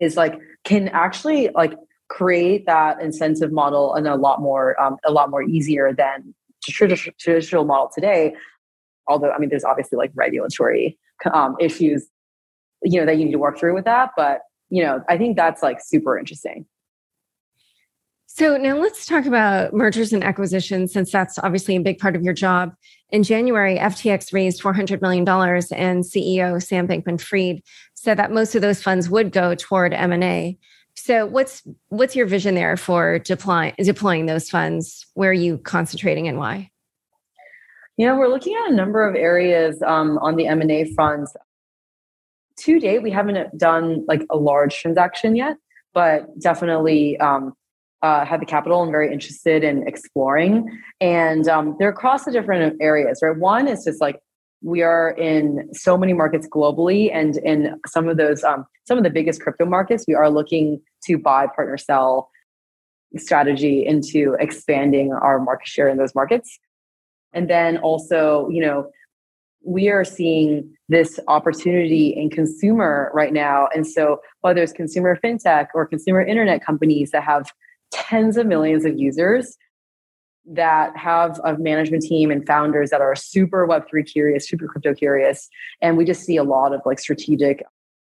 is like can actually like create that incentive model in a lot more um, a lot more easier than traditional traditional model today. Although, I mean, there's obviously like regulatory um, issues, you know, that you need to work through with that. But, you know, I think that's like super interesting. So now let's talk about mergers and acquisitions, since that's obviously a big part of your job. In January, F T X raised four hundred million dollars, and C E O Sam Bankman-Fried said that most of those funds would go toward M and A. So what's what's your vision there for deploy, deploying those funds? Where are you concentrating and why? You know, we're looking at a number of areas um, on the M and A front. To date, we haven't done like a large transaction yet, but definitely... Um, Uh, had the capital and very interested in exploring. And um, they're across the different areas, right? One is just like, we are in so many markets globally. And in some of those, um, some of the biggest crypto markets, we are looking to buy, partner, sell strategy into expanding our market share in those markets. And then also, you know, we are seeing this opportunity in consumer right now. And so whether it's consumer fintech or consumer internet companies that have tens of millions of users that have a management team and founders that are super Web three curious, super crypto curious. And we just see a lot of like strategic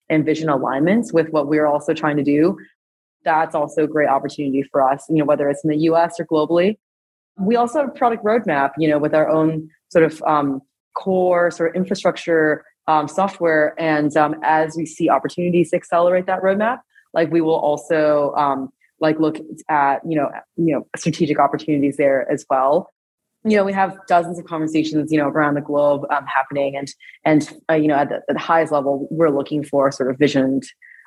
and vision alignments with what we're also trying to do. That's also a great opportunity for us, you know, whether it's in the U S or globally. We also have a product roadmap, you know, with our own sort of um, core sort of infrastructure um, software. And um, as we see opportunities to accelerate that roadmap, like we will also... Um, like look at, you know, you know, strategic opportunities there as well. You know, we have dozens of conversations, you know, around the globe um, happening and, and uh, you know, at the, at the highest level, we're looking for sort of visioned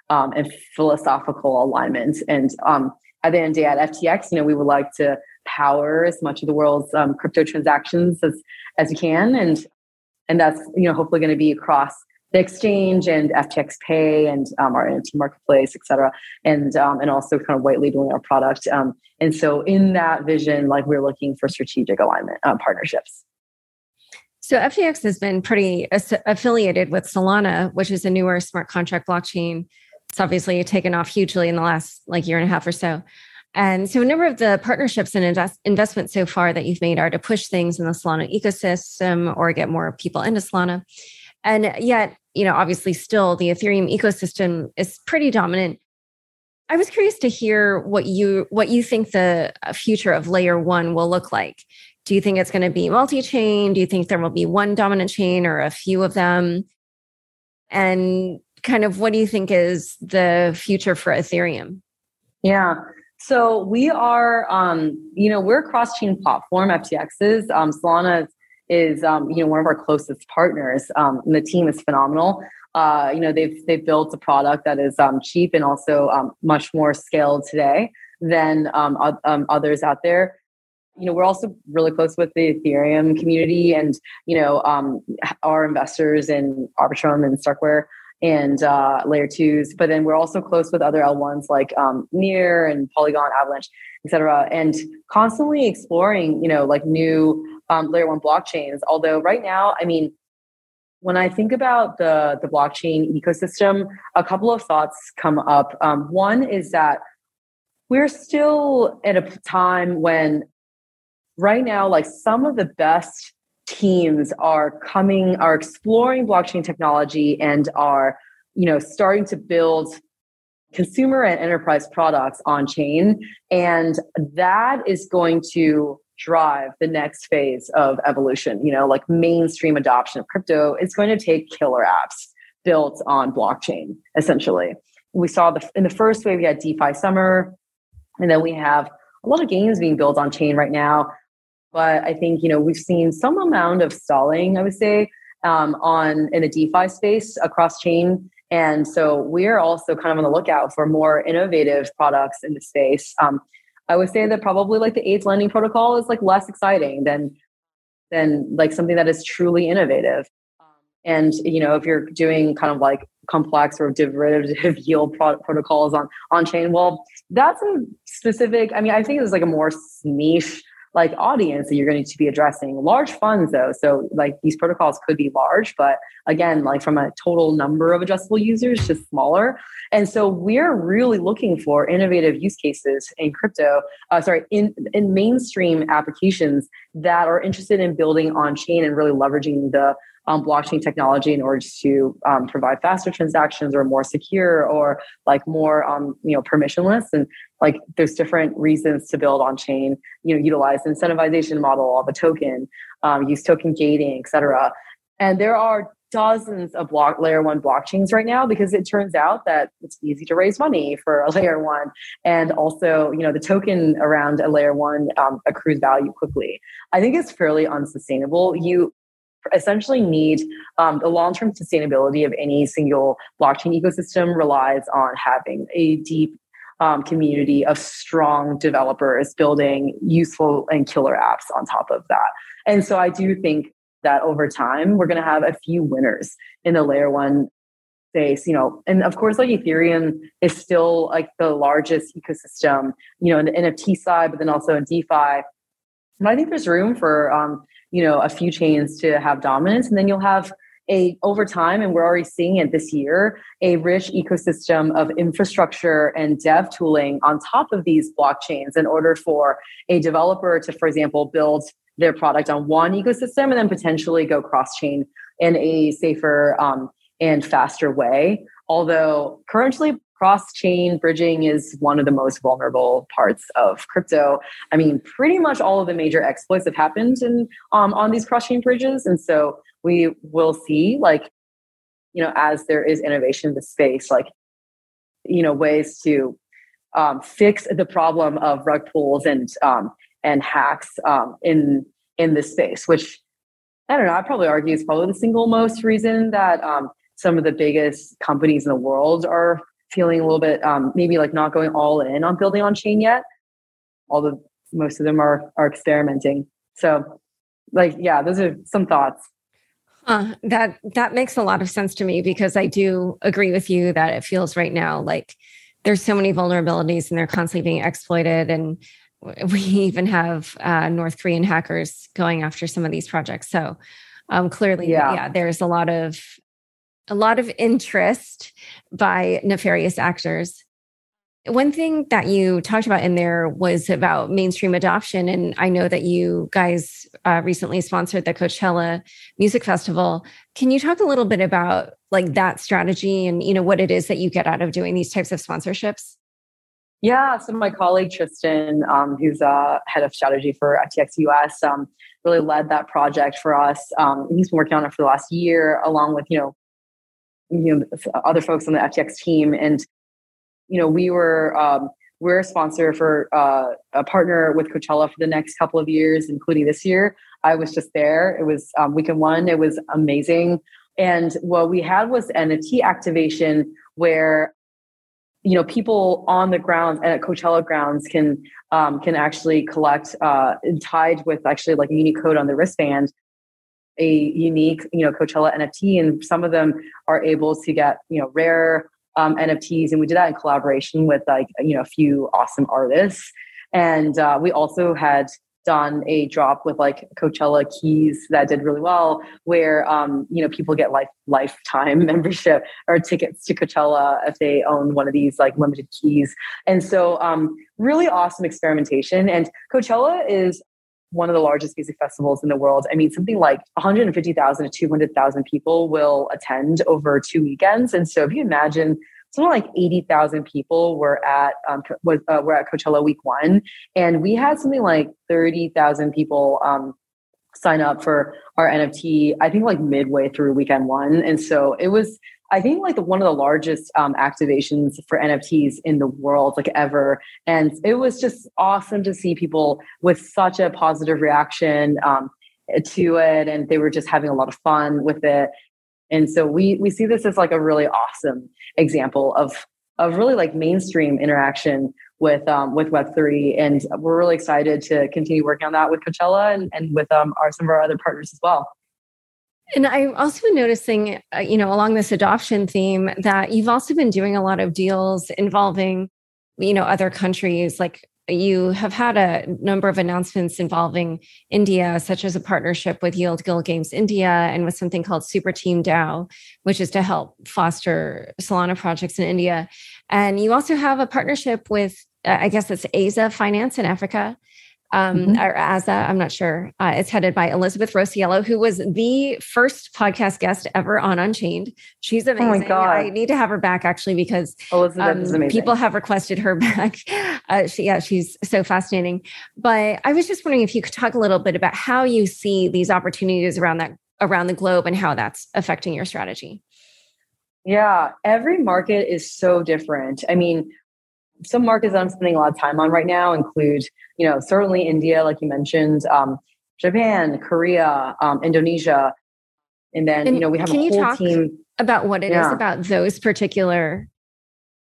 um, and philosophical alignment. And um, at the end of the day at F T X, you know, we would like to power as much of the world's um, crypto transactions as, as we can. And, and that's, you know, hopefully going to be across the exchange and F T X Pay and um, our N F T marketplace, et cetera, and um, and also kind of white labeling our product. Um, and so, in that vision, like we're looking for strategic alignment uh, partnerships. So F T X has been pretty as- affiliated with Solana, which is a newer smart contract blockchain. It's obviously taken off hugely in the last like year and a half or so. And so, a number of the partnerships and invest- investments so far that you've made are to push things in the Solana ecosystem or get more people into Solana. And yet, you know, obviously still the Ethereum ecosystem is pretty dominant. I was curious to hear what you what you think the future of layer one will look like. Do you think it's going to be multi-chain? Do you think there will be one dominant chain or a few of them? And kind of what do you think is the future for Ethereum? Yeah. So we are, um, you know, we're a cross-chain platform, F T X is. Um, Solana is is, um, you know, one of our closest partners, um, and the team is phenomenal. Uh, you know, they've, they've built a product that is um, cheap and also um, much more scaled today than um, um, others out there. You know, we're also really close with the Ethereum community and, you know, um, our investors in Arbitrum and Starkware and uh, layer twos, but then we're also close with other L ones like um, Near and Polygon, Avalanche, et cetera, and constantly exploring, you know, like new um, layer one blockchains. Although right now, I mean, when I think about the, the blockchain ecosystem, a couple of thoughts come up. Um, one is that we're still at a time when right now, like some of the best teams are coming, are exploring blockchain technology and are, you know, starting to build consumer and enterprise products on chain. And that is going to drive the next phase of evolution. You know, like mainstream adoption of crypto is going to take killer apps built on blockchain, essentially. We saw the in the first wave, we had DeFi Summer, and then we have a lot of games being built on chain right now. But I think, you know, we've seen some amount of stalling, I would say, um, on in the DeFi space across chain. And so we're also kind of on the lookout for more innovative products in the space. Um, I would say that probably like the AIDS lending protocol is like less exciting than than like something that is truly innovative. And, you know, if you're doing kind of like complex or derivative yield pro- protocols on, on chain, well, that's a specific, I mean, I think it's like a more niche like audience that you're going to be addressing. Large funds though. So like these protocols could be large, but again, like from a total number of addressable users, just smaller. And so we're really looking for innovative use cases in crypto, uh, sorry, in, in mainstream applications that are interested in building on chain and really leveraging the um, blockchain technology in order to um, provide faster transactions or more secure or like more, um, you know, permissionless. And like there's different reasons to build on chain, you know, utilize the incentivization model of a token, um, use token gating, et cetera. And there are dozens of block layer one blockchains right now, because it turns out that it's easy to raise money for a layer one. And also, you know, the token around a layer one um, accrues value quickly. I think it's fairly unsustainable. You essentially need um, the long-term sustainability of any single blockchain ecosystem relies on having a deep um, community of strong developers building useful and killer apps on top of that. And so I do think that over time, we're going to have a few winners in the layer one space, you know, and of course, like Ethereum is still like the largest ecosystem, you know, in the N F T side, but then also in DeFi. And I think there's room for, um, you know, a few chains to have dominance, and then you'll have a, over time, and we're already seeing it this year, a rich ecosystem of infrastructure and dev tooling on top of these blockchains in order for a developer to, for example, build their product on one ecosystem and then potentially go cross-chain in a safer um, and faster way. Although currently cross-chain bridging is one of the most vulnerable parts of crypto. I mean, pretty much all of the major exploits have happened in, um, on these cross-chain bridges. And so we will see, like, you know, as there is innovation in the space, like, you know, ways to um, fix the problem of rug pulls and um, and hacks um, in in this space, which I don't know, I'd probably argue is probably the single most reason that um, some of the biggest companies in the world are feeling a little bit, um, maybe like not going all in on building on chain yet, although most of them are are experimenting. So like, yeah, those are some thoughts. Uh, that that makes a lot of sense to me, because I do agree with you that it feels right now like there's so many vulnerabilities and they're constantly being exploited. And we even have uh, North Korean hackers going after some of these projects. So um, clearly, yeah. yeah, there's a lot of a lot of interest by nefarious actors. One thing that you talked about in there was about mainstream adoption. And I know that you guys uh, recently sponsored the Coachella Music Festival. Can you talk a little bit about like that strategy and, you know, what it is that you get out of doing these types of sponsorships? Yeah, so my colleague Tristan, um, who's uh, head of strategy for F T X U S, um, really led that project for us. Um, he's been working on it for the last year, along with you know, you know, other folks on the F T X team. And you know, we were um, we're a sponsor for uh, a partner with Coachella for the next couple of years, including this year. I was just there. It was um, weekend one. It was amazing. And what we had was N F T activation where, you know, people on the grounds and at Coachella grounds can um, can actually collect uh, tied with actually like unique code on the wristband, a unique, you know, Coachella N F T. And some of them are able to get, you know, rare um, N F Ts. And we did that in collaboration with like, you know, a few awesome artists. And uh, we also had done a drop with like Coachella keys that did really well, where um, you know, people get like lifetime membership or tickets to Coachella if they own one of these like limited keys. And so um, really awesome experimentation. And Coachella is one of the largest music festivals in the world. I mean, something like one hundred fifty thousand to two hundred thousand people will attend over two weekends. And so if you imagine, something like eighty thousand people were at um, was, uh, were at Coachella week one. And we had something like thirty thousand people um, sign up for our N F T, I think like midway through weekend one. And so it was, I think like the, one of the largest um, activations for N F Ts in the world, like ever. And it was just awesome to see people with such a positive reaction um, to it. And they were just having a lot of fun with it. And so we we see this as like a really awesome example of of really like mainstream interaction with um, with Web three. And we're really excited to continue working on that with Coachella and, and with um, our, some of our other partners as well. And I'm also noticing, uh, you know, along this adoption theme that you've also been doing a lot of deals involving, you know, other countries. Like you have had a number of announcements involving India, such as a partnership with Yield Gill Games India and with something called Super Team DAO, which is to help foster Solana projects in India. And you also have a partnership with, uh, I guess it's A Z A Finance in Africa. Um, mm-hmm. or A Z A, I'm not sure. Uh, it's headed by Elizabeth Rosiello, who was the first podcast guest ever on Unchained. She's amazing. Oh my God. I need to have her back actually, because um, people have requested her back. Uh, she, yeah, she's so fascinating. But I was just wondering if you could talk a little bit about how you see these opportunities around that around the globe and how that's affecting your strategy. Yeah, every market is so different. I mean, some markets that I'm spending a lot of time on right now include, you know, certainly India, like you mentioned, um, Japan, Korea, um, Indonesia. And then, and you know, we have a whole team. Can you talk team. about what it yeah. is about those particular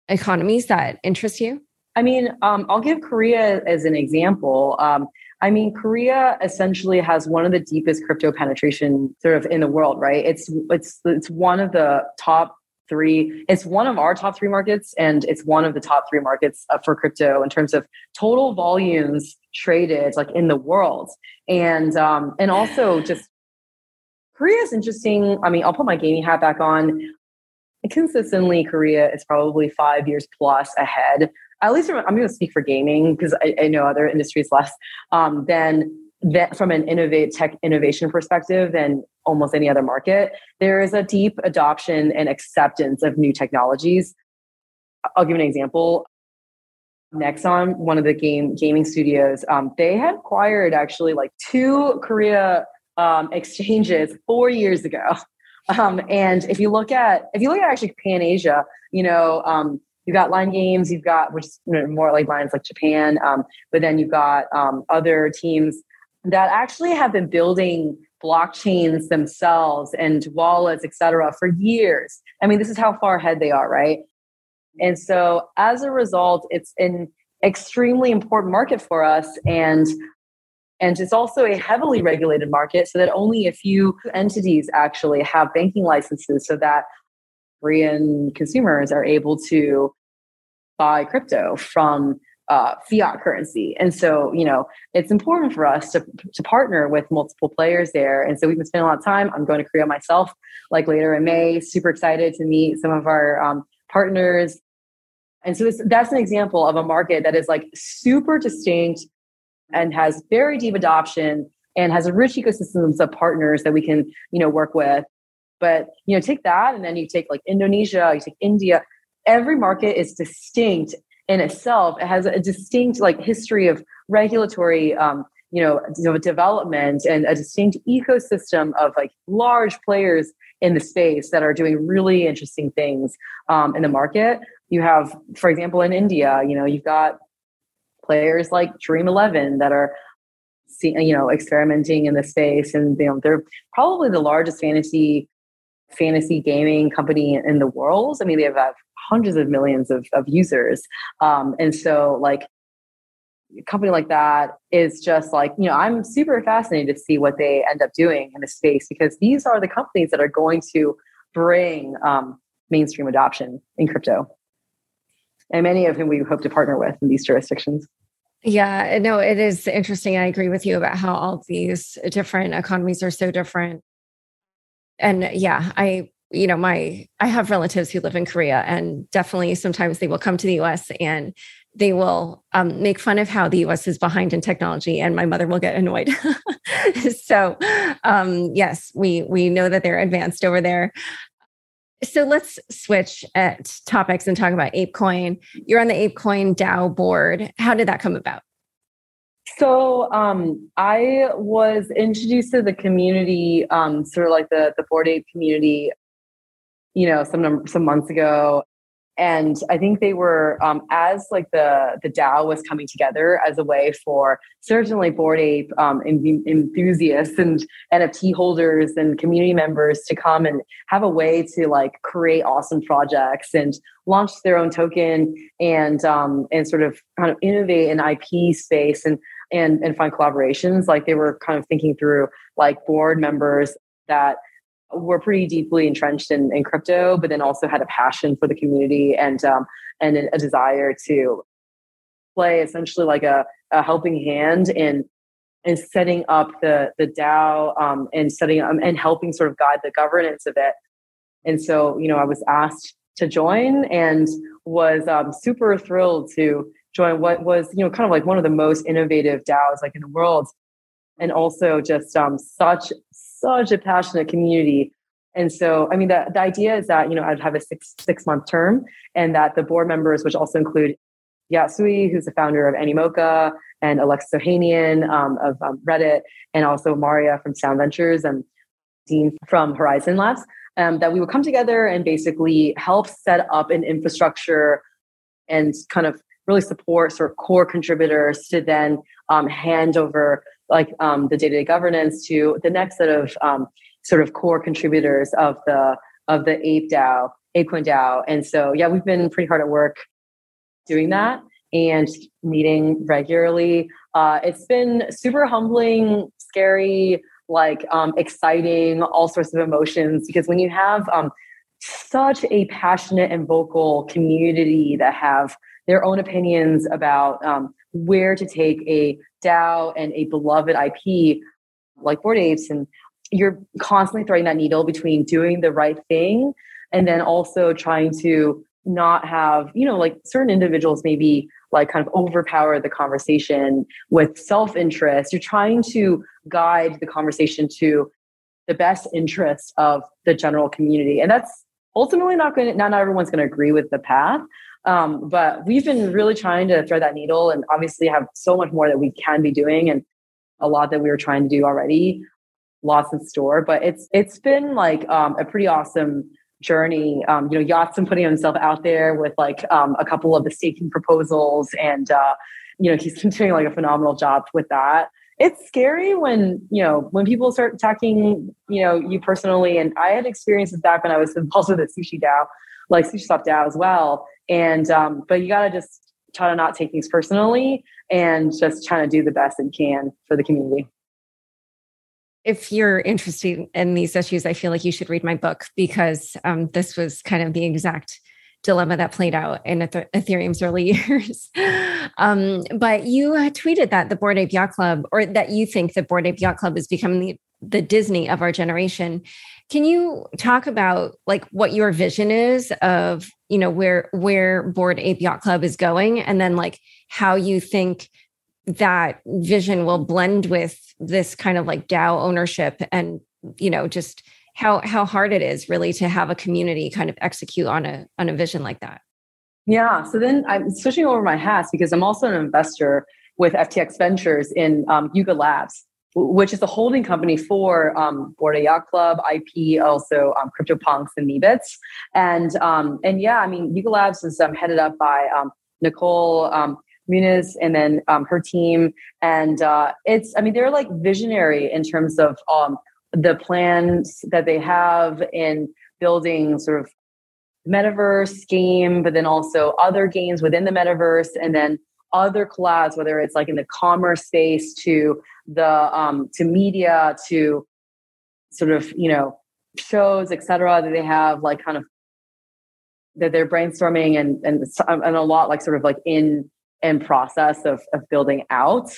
economies that interest you? I mean, um, I'll give Korea as an example. Um, I mean, Korea essentially has one of the deepest crypto penetration sort of in the world, right? It's it's it's one of the top three. It's one of our top three markets, and it's one of the top three markets for crypto in terms of total volumes traded, like in the world. And um, and also just Korea is interesting. I mean, I'll put my gaming hat back on. Consistently, Korea is probably five years plus ahead. At least from, I'm going to speak for gaming because I, I know other industries less um, than that from an innovate tech innovation perspective than almost any other market. There is a deep adoption and acceptance of new technologies. I'll give an example. Nexon, one of the game gaming studios, um, they had acquired actually like two Korea um, exchanges four years ago. Um, and if you look at if you look at actually Pan Asia, you know. Um, You've got Line Games, you've got, which is more like Lines like Japan, um, but then you've got um, other teams that actually have been building blockchains themselves and wallets, et cetera, for years. I mean, this is how far ahead they are, right? And so as a result, it's an extremely important market for us. And And it's also a heavily regulated market so that only a few entities actually have banking licenses so that Korean consumers are able to buy crypto from uh, fiat currency. And so, you know, it's important for us to, to partner with multiple players there. And so we've been spending a lot of time. I'm going to Korea myself, like later in May, super excited to meet some of our um, partners. And so this, that's an example of a market that is like super distinct and has very deep adoption and has a rich ecosystem of partners that we can, you know, work with. But, you know, take that and then you take like Indonesia, you take India. Every market is distinct in itself. It has a distinct like history of regulatory, um, you know, development and a distinct ecosystem of like large players in the space that are doing really interesting things um, in the market. You have, for example, in India, you know, you've got players like Dream Eleven that are see, you know, experimenting in the space, and you know, they're probably the largest fantasy. fantasy gaming company in the world. I mean, they have uh, hundreds of millions of, of users. Um, and so like a company like that is just like, you know, I'm super fascinated to see what they end up doing in the space, because these are the companies that are going to bring um, mainstream adoption in crypto. And many of whom we hope to partner with in these jurisdictions. Yeah, no, it is interesting. I agree with you about how all these different economies are so different. And yeah, I, you know, my, I have relatives who live in Korea, and definitely sometimes they will come to the U S and they will um, make fun of how the U S is behind in technology, and my mother will get annoyed. So um, yes, we, we know that they're advanced over there. So let's switch at topics and talk about ApeCoin. You're on the ApeCoin DAO board. How did that come about? So um, I was introduced to the community, um, sort of like the, the Bored Ape community, you know, some some months ago. And I think they were, um, as like the, the DAO was coming together as a way for certainly Bored Ape um, enthusiasts and N F T holders and community members to come and have a way to like create awesome projects and launch their own token and um, and sort of kind of innovate in I P space and and and find collaborations. Like they were kind of thinking through like board members that were pretty deeply entrenched in, in crypto, but then also had a passion for the community and um, and a desire to play essentially like a, a helping hand in in setting up the the DAO um, and setting um, and helping sort of guide the governance of it. And so, you know, I was asked to join and was um, super thrilled to join what was, you know, kind of like one of the most innovative DAOs like in the world. And also just um, such such a passionate community. And so, I mean, the, the idea is that, you know, I'd have a six, six month term and that the board members, which also include Yatsui, who's the founder of Animoca, and Alex Sohanian um, of um, Reddit, and also Maria from Sound Ventures and Dean from Horizon Labs, um, that we would come together and basically help set up an infrastructure and kind of really support sort of core contributors to then um, hand over like um, the day-to-day governance to the next set of um, sort of core contributors of the of the Ape DAO, ApeCoin DAO. And so, yeah, we've been pretty hard at work doing that and meeting regularly. Uh, it's been super humbling, scary, like um, exciting, all sorts of emotions, because when you have um, such a passionate and vocal community that have their own opinions about um, where to take a DAO and a beloved I P like Bored Apes, and you're constantly throwing that needle between doing the right thing and then also trying to not have, you know, like certain individuals maybe like kind of overpower the conversation with self-interest. You're trying to guide the conversation to the best interest of the general community. And that's ultimately not going to, not, not everyone's going to agree with the path. Um, but we've been really trying to thread that needle and obviously have so much more that we can be doing and a lot that we were trying to do already, lots in store. But it's it's been like um, a pretty awesome journey. Um, you know, Yatsen putting himself out there with like um, a couple of the staking proposals and, uh, you know, he's been doing like a phenomenal job with that. It's scary when, you know, when people start attacking, you know, you personally. And I had experience with that when I was involved with the Sushi DAO, like Sushi Stop DAO as well. And, um, but you got to just try to not take things personally and just try to do the best that you can for the community. If you're interested in these issues, I feel like you should read my book, because um, this was kind of the exact dilemma that played out in Ethereum's early years. um, but you tweeted that the Bored Ape Yacht Club, or that you think the Bored Ape Yacht Club is becoming the, the Disney of our generation. Can you talk about like what your vision is of, you know, where where Bored Ape Yacht Club is going, and then like how you think that vision will blend with this kind of like DAO ownership, and, you know, just how how hard it is really to have a community kind of execute on a on a vision like that? Yeah. So then I'm switching over my hats because I'm also an investor with F T X Ventures in um, Yuga Labs, which is a holding company for um, Bored Ape Yacht Club, I P, also um, CryptoPunks and MeBits. And um, and yeah, I mean, Yuga Labs is um, headed up by um, Nicole um, Muniz and then um, her team. And uh, it's, I mean, they're like visionary in terms of um, the plans that they have in building sort of metaverse game, but then also other games within the metaverse, and then other collabs, whether it's like in the commerce space to the um, to media to sort of, you know, shows, et cetera, that they have like kind of that they're brainstorming and and and a lot like sort of like in in process of of building out.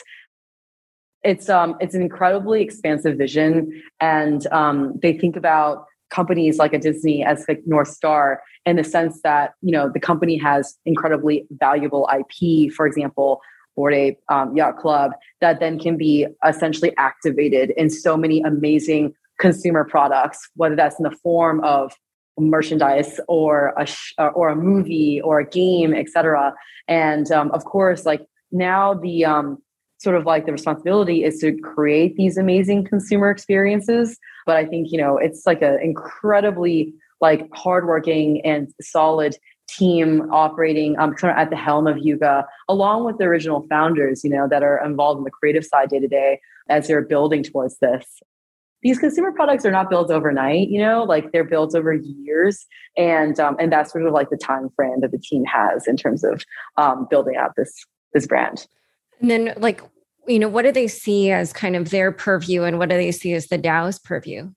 It's um it's an incredibly expansive vision, and um, they think about companies like a Disney as like North Star, in the sense that, you know, the company has incredibly valuable I P, for example, Bored Ape um, Yacht Club, that then can be essentially activated in so many amazing consumer products, whether that's in the form of merchandise or a sh- or a movie or a game, et cetera. And um, of course, like now the um, sort of like the responsibility is to create these amazing consumer experiences. But I think, you know, it's like an incredibly like hardworking and solid team operating um, kind of at the helm of Yuga, along with the original founders, you know, that are involved in the creative side day to day as they're building towards this. These consumer products are not built overnight, you know, like they're built over years. And um, and that's sort of like the time frame that the team has in terms of um, building out this this brand. And then like, you know, what do they see as kind of their purview and what do they see as the DAO's purview?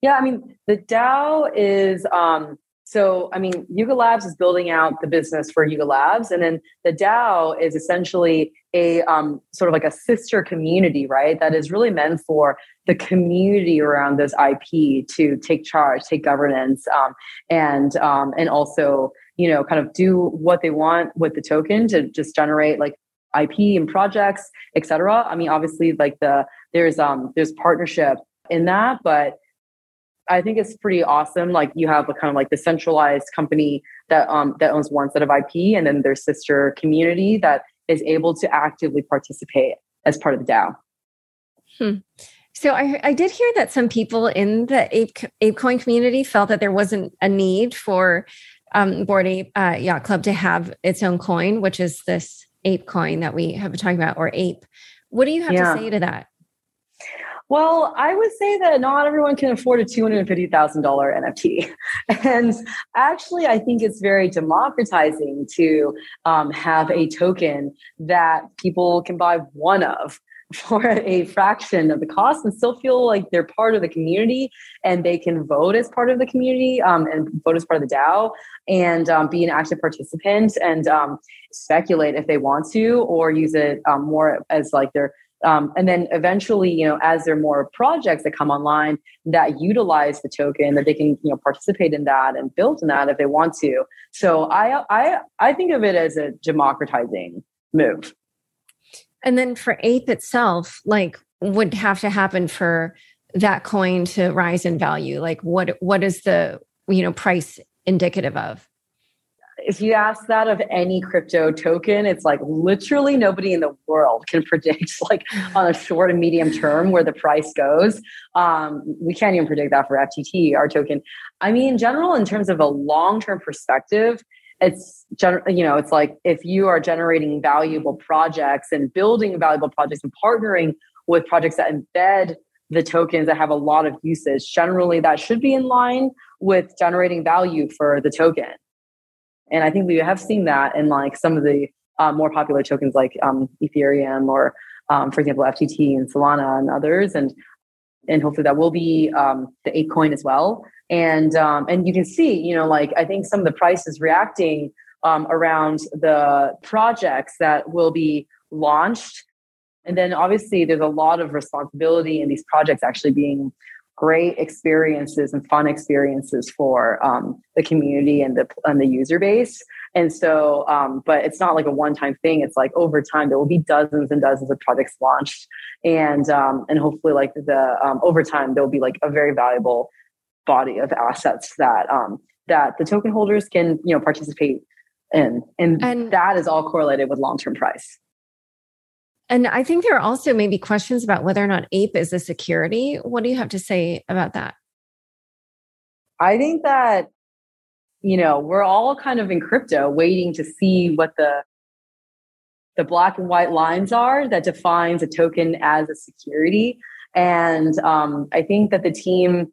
Yeah, I mean, the DAO is... Um, So, I mean, Yuga Labs is building out the business for Yuga Labs. And then the DAO is essentially a um, sort of like a sister community, right? That is really meant for the community around this I P to take charge, take governance, um, and um, and also, you know, kind of do what they want with the token to just generate like I P and projects, et cetera. I mean, obviously, like the there's um, there's partnership in that, but I think it's pretty awesome. Like you have a kind of like the centralized company that um, that owns one set of I P, and then their sister community that is able to actively participate as part of the DAO. Hmm. So I, I did hear that some people in the Ape ApeCoin community felt that there wasn't a need for um, Bored Ape uh, Yacht Club to have its own coin, which is this ApeCoin that we have been talking about, or Ape. What do you have yeah. to say to that? Well, I would say that not everyone can afford a two hundred fifty thousand dollars N F T. And actually, I think it's very democratizing to um, have a token that people can buy one of for a fraction of the cost and still feel like they're part of the community and they can vote as part of the community um, and vote as part of the DAO and um, be an active participant and um, speculate if they want to or use it um, more as like their... Um, and then eventually, you know, as there are more projects that come online that utilize the token, that they can, you know, participate in that and build in that if they want to. So I, I, I think of it as a democratizing move. And then for Ape itself, like, would have to happen for that coin to rise in value. Like, what, what is the, you know, price indicative of? If you ask that of any crypto token, it's like literally nobody in the world can predict like on a short and medium term where the price goes. Um, we can't even predict that for F T T, our token. I mean, in general, in terms of a long-term perspective, it's, you know, it's like if you are generating valuable projects and building valuable projects and partnering with projects that embed the tokens that have a lot of usage, generally that should be in line with generating value for the token. And I think we have seen that in like some of the uh, more popular tokens like um, Ethereum or, um, for example, F T T and Solana and others. And and hopefully that will be um, the ApeCoin as well. And um, and you can see, you know, like I think some of the prices reacting um, around the projects that will be launched. And then obviously there's a lot of responsibility in these projects actually being great experiences and fun experiences for um, the community and the and the user base. And so, um, but it's not like a one-time thing. It's like over time, there will be dozens and dozens of products launched. And um, and hopefully like the, um, over time, there'll be like a very valuable body of assets that um, that the token holders can, you know, participate in. And, and that is all correlated with long-term price. And I think there are also maybe questions about whether or not Ape is a security. What do you have to say about that? I think that, you know, we're all kind of in crypto waiting to see what the the black and white lines are that defines a token as a security. And um, I think that the team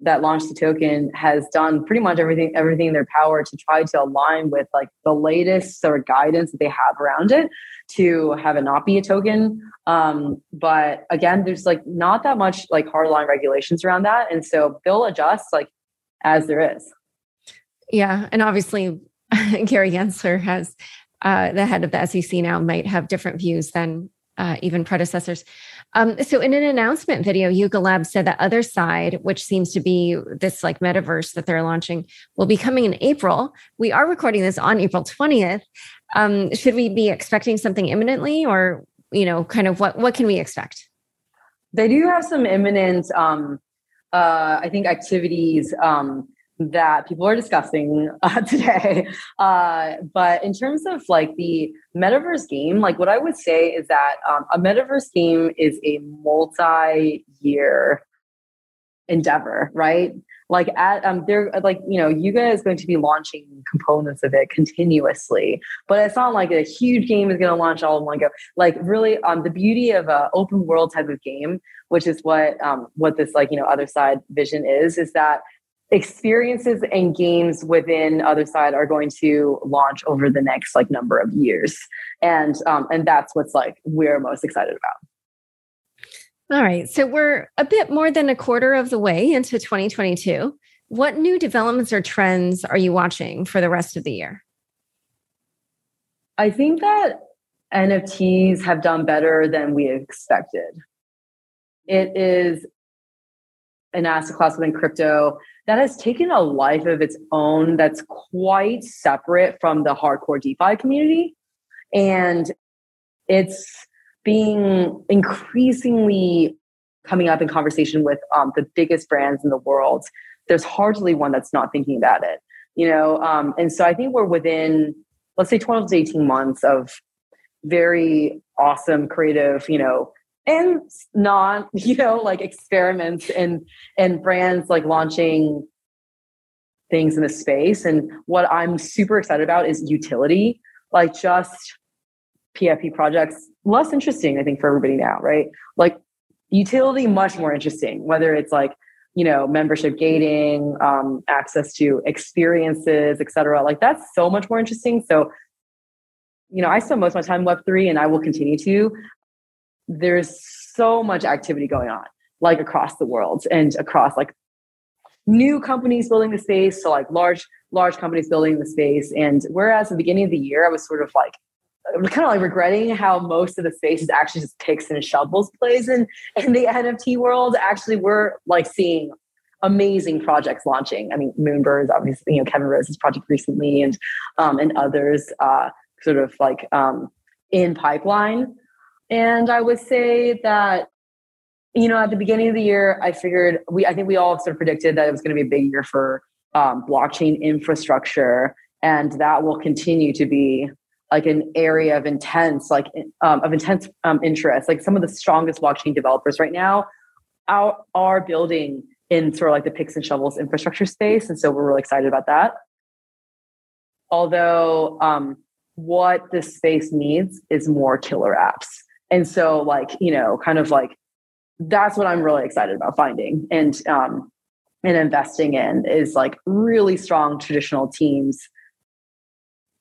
that launched the token has done pretty much everything, everything in their power to try to align with like the latest sort of guidance that they have around it to have it not be a token. Um, but again, there's like not that much like hardline regulations around that. And so they'll adjust like as there is. Yeah. And obviously Gary Gensler has uh, the head of the S E C now might have different views than Uh, even predecessors. Um, so in an announcement video, Yuga Labs said the other side, which seems to be this like metaverse that they're launching, will be coming in April. We are recording this on April twentieth. Um, should we be expecting something imminently or, you know, kind of what, what can we expect? They do have some imminent, um, uh, I think, activities um, that people are discussing uh, today. Uh, but in terms of like the metaverse game, like what I would say is that um, a metaverse game is a multi-year endeavor, right? Like at um, they're like, you know, Yuga is going to be launching components of it continuously, but it's not like a huge game is going to launch all in one go. Like really, um, the beauty of a open world type of game, which is what um, what this like you know Other Side vision is, is that experiences and games within Other Side are going to launch over the next like number of years, and um, and that's what's like we're most excited about. All right. So we're a bit more than a quarter of the way into twenty twenty-two. What new developments or trends are you watching for the rest of the year? I think that N F Ts have done better than we expected. It is an asset class within crypto that has taken a life of its own that's quite separate from the hardcore DeFi community. And it's being increasingly coming up in conversation with um, the biggest brands in the world. There's hardly one that's not thinking about it, you know? Um, and so I think we're within, let's say twelve to eighteen months of very awesome, creative, you know, and non, you know, like experiments and, and brands like launching things in the space. And what I'm super excited about is utility, like just P F P projects, less interesting, I think, for everybody now, right? Like utility, much more interesting, whether it's like, you know, membership gating, um, access to experiences, et cetera. Like that's so much more interesting. So, you know, I spend most of my time in Web three and I will continue to. There's so much activity going on, like across the world and across like new companies building the space. So like large, large companies building the space. And whereas at the beginning of the year, I was sort of like, kind of like regretting how most of the space is actually just picks and shovels plays in, in the N F T world. Actually, we're like seeing amazing projects launching. I mean, Moonbirds, obviously, you know, Kevin Rose's project recently, and um, and others uh, sort of like um, in pipeline. And I would say that, you know, at the beginning of the year, I figured we, I think we all sort of predicted that it was going to be a big year for um, blockchain infrastructure, and that will continue to be like an area of intense, like um, of intense um, interest. Like some of the strongest blockchain developers right now are, are building in sort of like the picks and shovels infrastructure space. And so we're really excited about that. Although um, what this space needs is more killer apps. And so like, you know, kind of like, that's what I'm really excited about finding and, um, and investing in is like really strong traditional teams,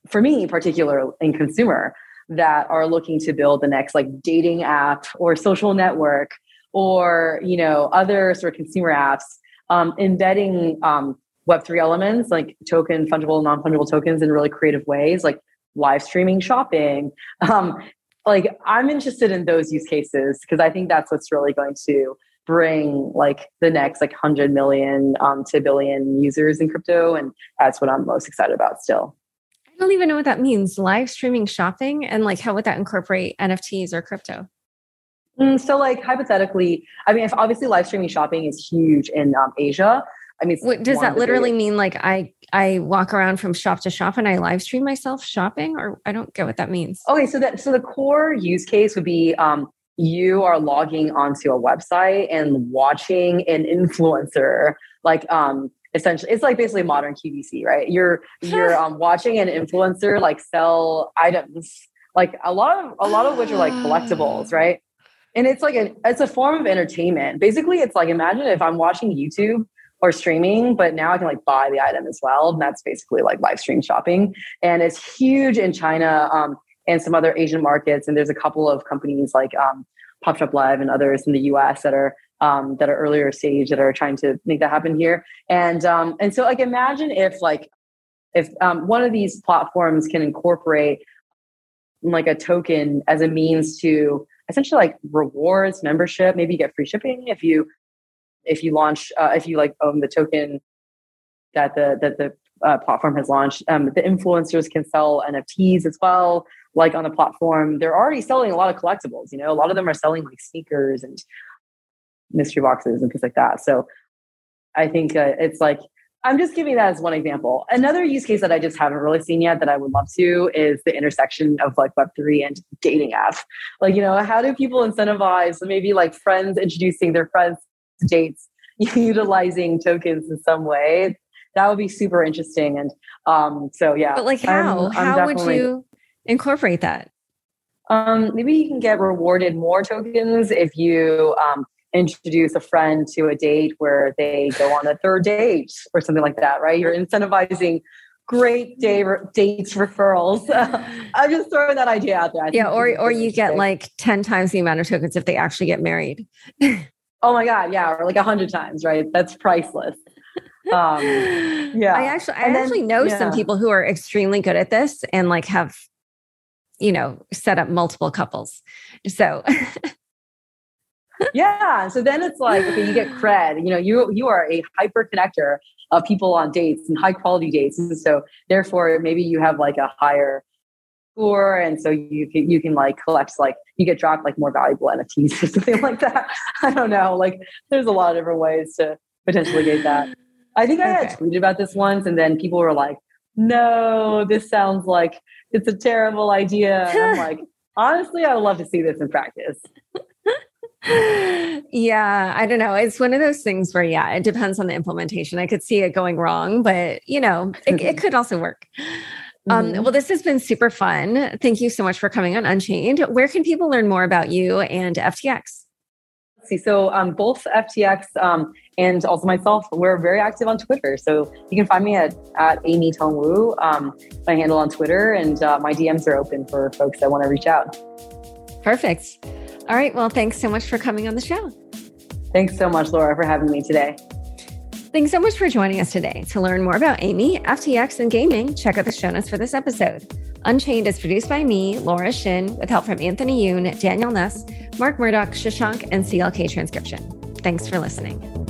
for me, particularly in consumer, that are looking to build the next like dating app or social network or, you know, other sort of consumer apps, um, embedding um, Web three elements like token, fungible, non-fungible tokens in really creative ways, like live streaming, shopping. Um, like I'm interested in those use cases because I think that's what's really going to bring like the next like one hundred million um, to billion users in crypto. And that's what I'm most excited about still. I don't even know what that means. Live streaming shopping, and like how would that incorporate N F Ts or crypto? Mm, so like hypothetically, I mean, if obviously live streaming shopping is huge in um, Asia. I mean, what, does that literally biggest. mean like I, I walk around from shop to shop and I live stream myself shopping, or I don't get what that means. Okay. So that, so the core use case would be um, you are logging onto a website and watching an influencer like, um, essentially, it's like basically modern Q V C, right? You're you're um, watching an influencer like sell items, like a lot of a lot of which are like collectibles, right? And it's like an it's a form of entertainment. Basically, it's like imagine if I'm watching YouTube or streaming, but now I can like buy the item as well, and that's basically like live stream shopping. And it's huge in China um, and some other Asian markets. And there's a couple of companies like um, Pop Shop Live and others in the U S that are. Um, that are earlier stage that are trying to make that happen here. And um, and so like imagine if like if um, one of these platforms can incorporate like a token as a means to essentially like rewards membership. Maybe you get free shipping if you if you launch uh, if you like own the token that the that the uh, platform has launched. Um, the influencers can sell N F Ts as well. Like on the platform, they're already selling a lot of collectibles. You know, a lot of them are selling like sneakers and mystery boxes and things like that. So I think uh, it's like I'm just giving that as one example. Another use case that I just haven't really seen yet that I would love to is the intersection of like Web three and dating app. Like, you know, how do people incentivize maybe like friends introducing their friends to dates, utilizing tokens in some way? That would be super interesting. And um, so, yeah. But like how? I'm, I'm how would you incorporate that? Um, maybe you can get rewarded more tokens if you um, introduce a friend to a date where they go on a third date or something like that, right? You're incentivizing great day re- dates referrals. I'm just throwing that idea out there. Yeah, or or you get like ten times the amount of tokens if they actually get married. Oh my God, yeah, or like one hundred times, right? That's priceless. Um, yeah, I actually I and actually then, know yeah. some people who are extremely good at this and like have, you know, set up multiple couples. So yeah. So then it's like, okay, you get cred, you know, you, you are a hyper connector of people on dates and high quality dates. And so therefore maybe you have like a higher score. And so you can, you can like collect, like you get dropped like more valuable N F Ts or something like that. I don't know. Like there's a lot of different ways to potentially get that. I think I had okay. tweeted about this once and then people were like, no, this sounds like it's a terrible idea. And I'm like, honestly, I would love to see this in practice. Yeah, I don't know. It's one of those things where, yeah, it depends on the implementation. I could see it going wrong, but you know, it, it could also work. Mm-hmm. Um, well, this has been super fun. Thank you so much for coming on Unchained. Where can people learn more about you and F T X? Let's see. So um, both F T X um, and also myself, we're very active on Twitter. So you can find me at, at Amy Tong Wu, um, my handle on Twitter, and uh, my D Ms are open for folks that want to reach out. Perfect. All right. Well, thanks so much for coming on the show. Thanks so much, Laura, for having me today. Thanks so much for joining us today. To learn more about Amy, F T X, and gaming, check out the show notes for this episode. Unchained is produced by me, Laura Shin, with help from Anthony Yoon, Daniel Ness, Mark Murdoch, Shashank, and C L K Transcription. Thanks for listening.